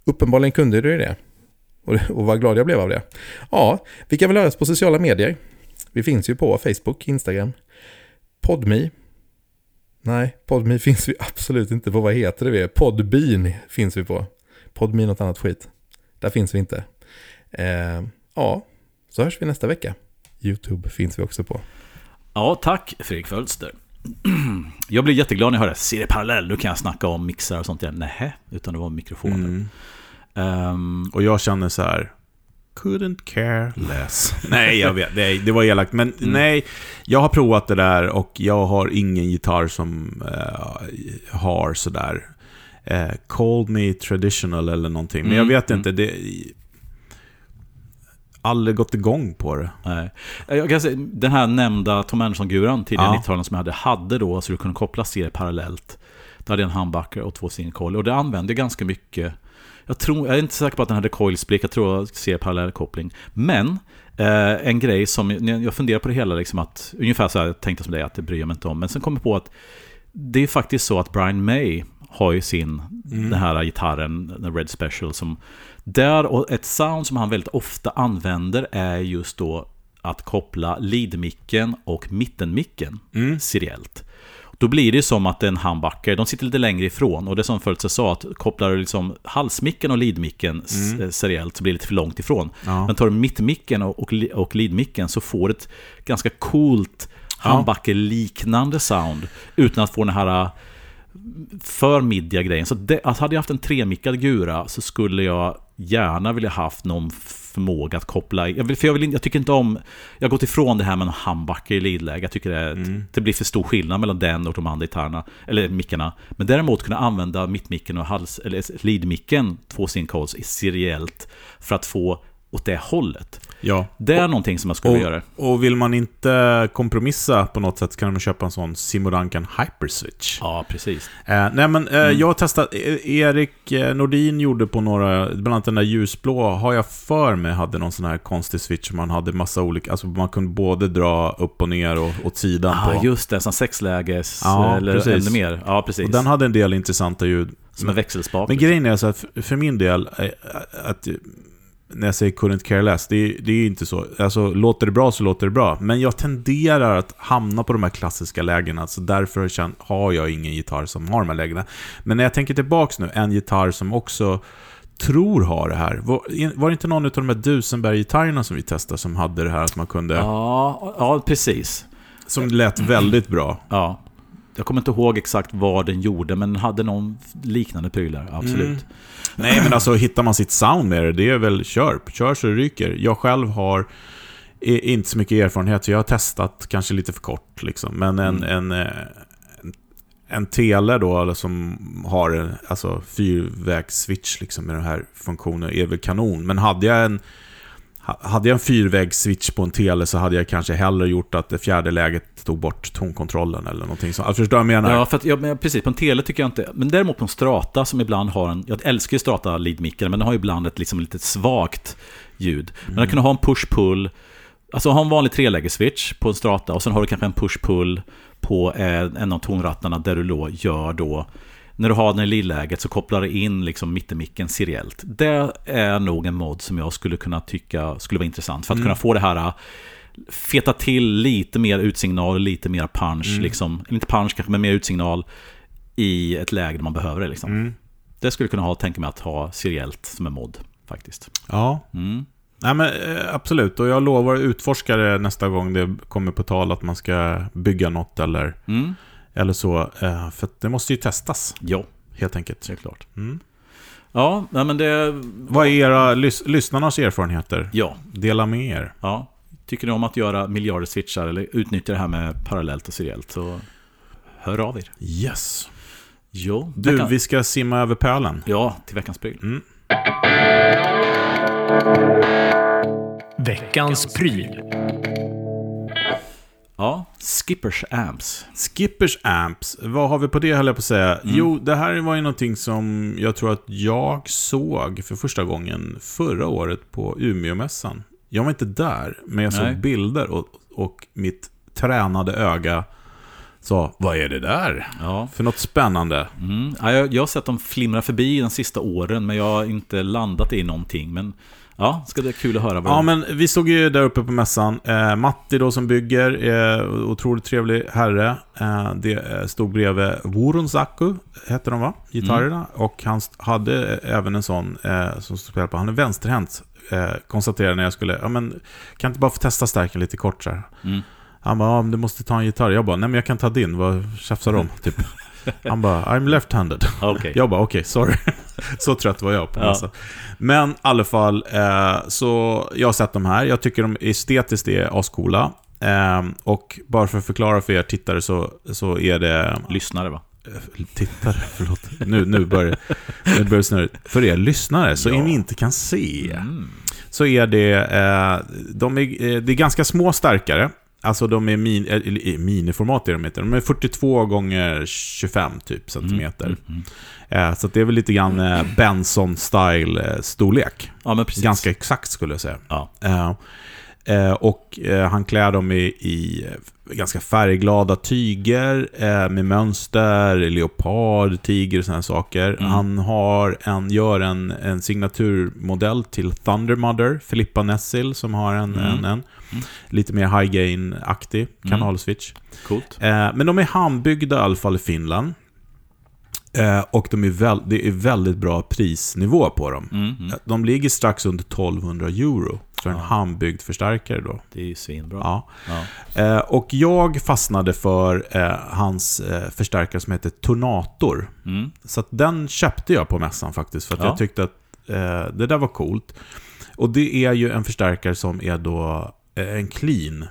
Uppenbarligen kunde du det. Och, och vad glad jag blev av det. Ja, vi kan väl höras på sociala medier. Vi finns ju på Facebook, Instagram, Podme. Nej, Podme finns vi absolut inte på. Vad heter det vi är? Podbean finns vi på. Podme något annat skit. Där finns vi inte. Eh, ja, så hörs vi nästa vecka. YouTube finns vi också på. Ja, tack Fredrik Fölster. Jag blir jätteglad när jag hör det. Serie parallell, nu kan jag snacka om mixar och sånt. Nej, utan det var mikrofonen. Mm. Um, och jag känner så här... Couldn't care less. Nej, jag vet, nej, det var elakt. Men mm. nej, jag har provat det där. Och jag har ingen gitarr som eh, har sådär eh, Coldney traditional eller någonting. Men jag vet mm. inte, det aldrig gått igång på det. Nej. Jag kan säga, den här nämnda Tom Anderson-guran tidigare ja. nittiotalet som jag hade hade då, så du kunde koppla serier parallellt. Då hade jag en humbucker och två single-coil. Och det använde ganska mycket. Jag, tror, jag är inte säker på att den hade coil-split. Jag tror jag ser parallellkoppling. Men eh, en grej som jag funderar på det hela liksom att, ungefär så här, jag tänkte som dig att det bryr mig inte om. Men sen kommer jag på att det är faktiskt så att Brian May har ju sin mm. den här gitarren, den Red Special, som där, och ett sound som han väldigt ofta använder är just då att koppla lead-micken och mittenmicken mm. seriellt. Då blir det som att det är en humbucker. De sitter lite längre ifrån. Och det som förut sa att kopplar du liksom halsmicken och leadmicken mm. seriellt så blir det lite för långt ifrån. Ja. Men tar du mittmicken och, och, och leadmicken så får du ett ganska coolt humbucker-liknande sound utan att få den här förmiddiga grejen. Så det, alltså hade jag haft en tremickad gura så skulle jag gärna vilja haft någon förmåga att koppla. Jag vill, för jag, vill, jag tycker inte om, jag har gått ifrån det här med en humbucker i leadläge. Jag tycker det, mm. det blir för stor skillnad mellan den och de andra gitarrerna, eller mickarna. Men däremot kunna använda mittmicken och hals, eller leadmicken, två sincoles seriellt för att få åt det hållet. Ja. Det är och, någonting som jag skulle och, göra. Och vill man inte kompromissa på något sätt så kan man köpa en sån Simodankan Hyperswitch. Ja, precis. Eh, nej men eh, mm. jag har testat, Erik Nordin gjorde på några, bland annat den där ljusblå, har jag för mig hade någon sån här konstig switch man hade massa olika, alltså man kunde både dra upp och ner och åt sidan ah, på. Just det, sån sexläges ja, eller precis. Ännu mer. Ja, precis. Och den hade en del intressanta ljud. Som en växelspak. Men liksom. Grejen är så att för, för min del eh, att när jag säger couldn't care less, det är, det är inte så. Alltså, låter det bra så låter det bra. Men jag tenderar att hamna på de här klassiska lägena. Så därför har jag ingen gitarr som har de här lägena. Men när jag tänker tillbaka nu, en gitarr som också tror har det här. Var, var det inte någon av de här Duesenberg-gitarrerna som vi testade som hade det här att man kunde... Ja, ja precis. Som lät väldigt bra. Ja. jag kommer inte ihåg exakt vad den gjorde, men den hade någon liknande prylar, absolut. Mm. Nej, men alltså hittar man sitt sound med det, det är väl kör, kör så det ryker. Jag själv har inte så mycket erfarenhet, så jag har testat kanske lite för kort liksom, men en mm. en en tele då som har en, alltså fyrvägs-switch liksom med den här funktionen är väl kanon, men hade jag en Hade jag en fyrvägs-switch på en tele så hade jag kanske hellre gjort att det fjärde läget tog bort tonkontrollen eller någonting sånt. Alltså, förstår jag menar? Ja, för att, ja, men precis. På en tele tycker jag inte... Men däremot på en Strata som ibland har en... Jag älskar ju Strata lead-mickar, men den har ju ibland ett liksom, lite svagt ljud. Men mm. den kan ha en push-pull... Alltså ha en vanlig treläges-switch på en Strata och sen har du kanske en push-pull på en av tonrattarna där du då gör då... När du har den i lead-läget så kopplar det in liksom mittemicken seriellt. Det är nog en mod som jag skulle kunna tycka skulle vara intressant. För att mm. kunna få det här, feta till lite mer utsignal, lite mer punch. Mm. Liksom. Inte punch kanske, men mer utsignal i ett läge där man behöver det. Liksom. Mm. Det skulle kunna ha, tänka mig att ha seriellt som en mod faktiskt. Ja, mm. Nej, men absolut. Och jag lovar att utforska det nästa gång det kommer på tal att man ska bygga något eller... Mm. Eller så, för det måste ju testas. Ja, helt enkelt. Det är klart. Mm. Ja, men det... Vad är era lys- lyssnarnas erfarenheter? Ja. Dela med er. Ja. Tycker ni om att göra miljarder switchar eller utnyttja det här med parallellt och seriellt, så hör av er. Yes. Jo, du, veckan... vi ska simma över pärlen. Ja, till veckans pryl. Mm. Veckans pryl. Ja, Skippers Amps. Skippers Amps, vad har vi på det höll jag på att säga? Mm. Jo, det här var ju någonting som jag tror att jag såg för första gången förra året på Umeåmässan. Jag var inte där, men jag såg Nej. bilder och, och mitt tränade öga sa, vad är det där? Ja. För något spännande. Mm. Ja, jag, jag har sett dem flimra förbi de sista åren, men jag har inte landat i någonting, men... Ja, ska det vara kul att höra. Ja, men vi såg ju där uppe på mässan. Eh, Matti då som bygger, eh, otroligt trevlig herre. Eh, det stod bredvid Voronsaku, heter de va? Gitarrerna. Mm. Och han hade även en sån eh, som spelade på. Han är vänsterhänt. Eh, konstaterade när jag skulle, ja men kan inte bara få testa stärken lite kort så här. Mm. Han bara, ja, du måste ta en gitarr. Jag bara, nej men jag kan ta din. Vad tjafsar de? Typ. Han bara, I'm left-handed. Okay. Jag bara, okej, okay, sorry. Så trött var jag på ja. Men i alla fall, eh, så jag har sett de här. Jag tycker de estetiskt är ascoola. Eh, och bara för att förklara för er tittare så, så är det... Lyssnare va? Eh, tittare, förlåt. Nu, nu börjar det börjar snurrigt. För er lyssnare, så ja. Ni inte kan se. Mm. Så är det... Eh, de är, det är ganska små starkare. Alltså de är min, äh, miniformat är de heter. De är fyrtiotvå gånger tjugofem typ centimeter. Mm, mm, mm. Eh, så det är väl lite grann eh, Benson-style eh, storlek. Ja, men precis. Ganska exakt skulle jag säga. Ja. Eh, eh, och eh, han klär dem i, i ganska färgglada tyger eh, med mönster, leopard, tiger och sådana saker. Mm. Han har en, gör en, en signaturmodell till Thundermother, Filippa Nessil som har en... Mm. en, en Mm. lite mer high gain-aktig kanalswitch. Mm. Coolt. Eh, men de är handbyggda i alla fall i Finland. Eh, och de är väl, det är väldigt bra prisnivå på dem. Mm. Mm. De ligger strax under tolvhundra euro för ja. en handbyggd förstärkare då. Det är ju svinbra. Ja. Ja. Eh, och jag fastnade för eh, hans eh, förstärkare som heter Tornator. Mm. Så att den köpte jag på mässan faktiskt för att ja. jag tyckte att eh, det där var coolt. Och det är ju en förstärkare som är då en clean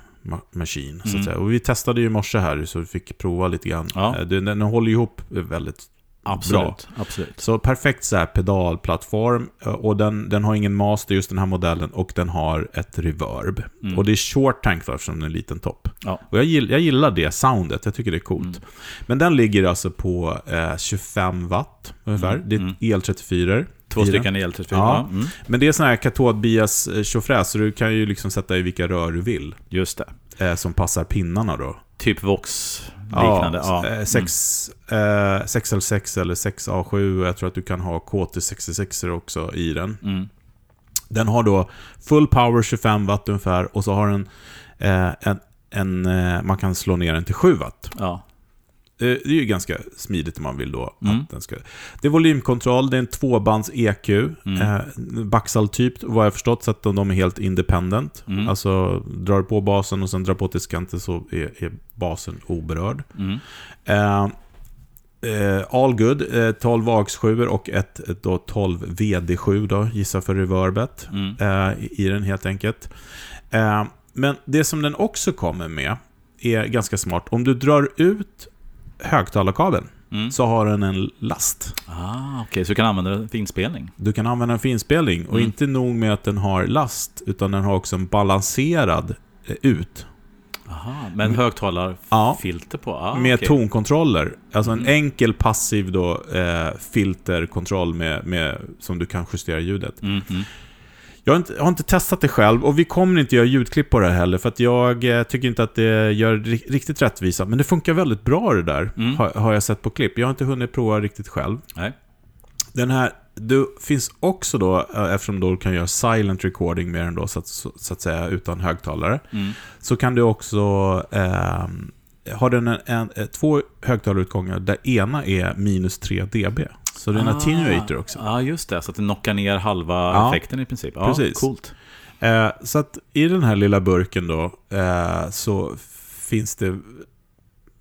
maskin så att säga. Och vi testade ju i morse här så vi fick prova lite grann. Ja. Den, den håller ihop väldigt absolut, bra. Absolut. Så perfekt så här pedalplattform och den, den har ingen master just den här modellen och den har ett reverb. Mm. Och det är short tank för som en liten topp. Ja. Och jag gillar, jag gillar det soundet. Jag tycker det är coolt. Mm. Men den ligger alltså på eh, tjugofem watt ungefär. Mm. Det är mm. el trettiofyra. Två stycken el trettiofyra. Ja. Mm. Men det är sån här katodbias tjofräs så du kan ju liksom sätta i vilka rör du vill. Just det. Eh, som passar pinnarna då. Typ Vox liknande. Ja, ja. sex, mm. eh, sex L sex eller sex A sju. Jag tror att du kan ha K T sextiosex också i den. Mm. Den har då full power tjugofem watt ungefär. Och så har den eh, en, en, man kan slå ner den till sju watt. Ja. Det är ju ganska smidigt om man vill då mm. att den ska. Det är volymkontroll, det är en tvåbands E Q, mm. eh, Baxal-typ vad jag förstått, så att de, de är helt independent. Mm. Alltså drar på basen och sen drar på till skanten, så är, är basen oberörd. Mm. Eh, eh, all good, eh, tolv A X sju och ett, ett då tolv V D sju då, gissa för reverbet mm. eh, i, i den helt enkelt. Eh, men det som den också kommer med är ganska smart. Om du drar ut högtalarkabeln mm. så har den en last. Ah, okej, okay. Så du kan använda en finspelning. Du kan använda en finspelning och mm. inte nog med att den har last, utan den har också en balanserad eh, ut. Aha, men högtalarfilter ja, på. Ah, med okay. tonkontroller. Alltså en mm. enkel passiv då eh, filterkontroll med, med som du kan justera ljudet. Mm. Mm. Jag har, inte, jag har inte testat det själv, och vi kommer inte göra ljudklipp på det heller, för att jag eh, tycker inte att det gör riktigt rättvisa. Men det funkar väldigt bra det där, mm. har, har jag sett på klipp. Jag har inte hunnit prova riktigt själv. Nej. Den här, det finns också då, eftersom då du kan göra silent recording med den då, så att, så, så att säga utan högtalare, mm. så kan du också eh, ha den en, en, två högtalarutgångar där ena är minus tre decibel. Så det är en attenuator också. Ja, just det. Så att det knockar ner halva ja, effekten i princip. Ja, precis. Coolt. Eh, så att i den här lilla burken då eh, så finns det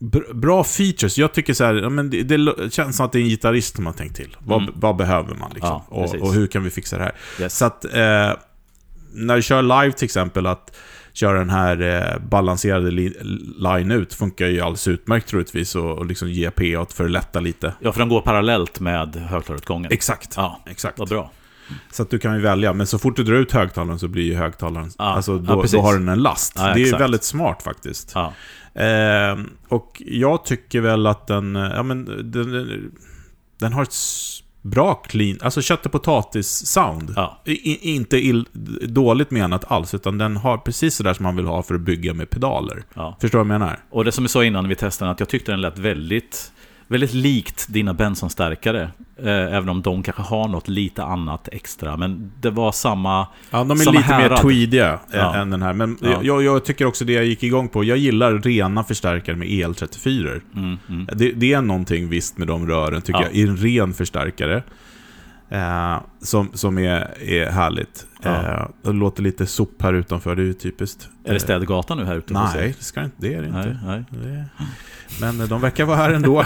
br- bra features. Jag tycker så här, ja, men det, det känns som att det är en gitarrist man tänkt till. Vad, mm. vad behöver man liksom? Ja, och, och hur kan vi fixa det här? Yes. Så att eh, när du kör live till exempel, att köra den här eh, balanserade li- line ut funkar ju alldeles utmärkt troligtvis, och, och liksom ge P åt för att lätta lite. Ja, för den går parallellt med högtalarutgången. Exakt. Ja, exakt. Vad bra. Så att du kan ju välja, men så fort du drar ut högtalaren så blir ju högtalaren ja, alltså då, ja, då har den en last. Ja, det är ju väldigt smart faktiskt. Ja. Eh, och jag tycker väl att den ja men den, den, den har ett bra clean, alltså kött och potatis sound. Ja. I, inte ill, dåligt menat alls, utan den har precis det där som man vill ha för att bygga med pedaler. Ja. Förstår du vad jag menar? Och det som jag sa innan vi testade, att jag tyckte den lät väldigt väldigt likt dina Benson-stärkare, eh, även om de kanske har något lite annat extra, men det var samma. Ja, de är lite härad, mer tweediga ja. än den här, men ja. jag, jag tycker också det jag gick igång på, jag gillar rena förstärkare med E L trettiofyra. Mm, mm. Det, det är någonting visst med de rören tycker ja. jag, i en ren förstärkare eh, som, som är, är härligt. Ja. Eh, det låter lite sop här utanför, det är ju typiskt. Är det städgatan nu här utanför? Nej, det, ska inte, det är det inte. Nej, nej. Det är... Men de verkar vara här ändå.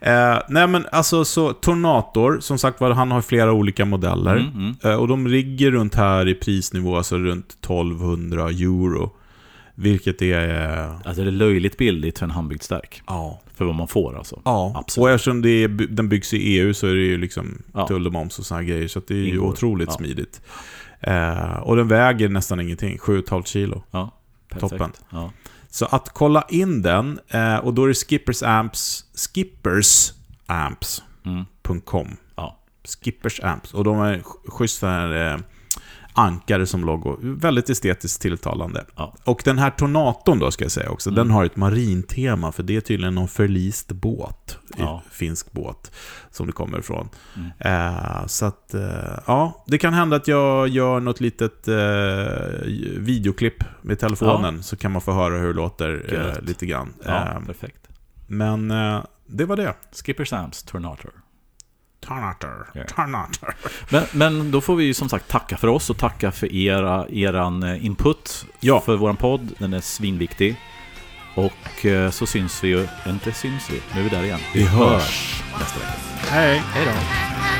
eh, nej men alltså så Tornator, som sagt var, han har flera olika modeller. Mm, mm. Eh, och de ligger runt här i prisnivå, alltså runt tolvhundra euro. Vilket är... Eh... Alltså det är löjligt billigt för en handbyggd stärk. Ja. För vad man får alltså. Ja, absolut. Och eftersom det är, den byggs i E U så är det ju liksom ja. tull och moms och såna här grejer. Så att det är ju Ingår. otroligt ja. smidigt. Eh, och den väger nästan ingenting, sju komma fem kilo. Ja, perfekt. Toppen. Ja. Så att kolla in den, eh, och då är det Skippers Amps, Skippers Amps mm. .com. Ja. Skippers Amps, och de är schysst här, eh, ankare som logo, väldigt estetiskt tilltalande. Ja. Och den här Tornatorn då ska jag säga också, mm. den har ett marintema, för det är tydligen någon förlist båt, ja. finsk båt som det kommer ifrån. Mm. Eh, så att eh, ja, det kan hända att jag gör något litet eh, videoklipp med telefonen, ja. så kan man få höra hur det låter eh, lite grann. Ja, eh, perfekt. Men eh, det var det. Skipper Sams Tornator. Tornator, yeah. Tornator. Men, men då får vi ju som sagt tacka för oss och tacka för era, eran input ja. för våran podd. Den är svinviktig. Och så syns vi ju, inte syns vi, nu är vi där igen. Vi, vi hörs nästa vecka. Hej. Hej då.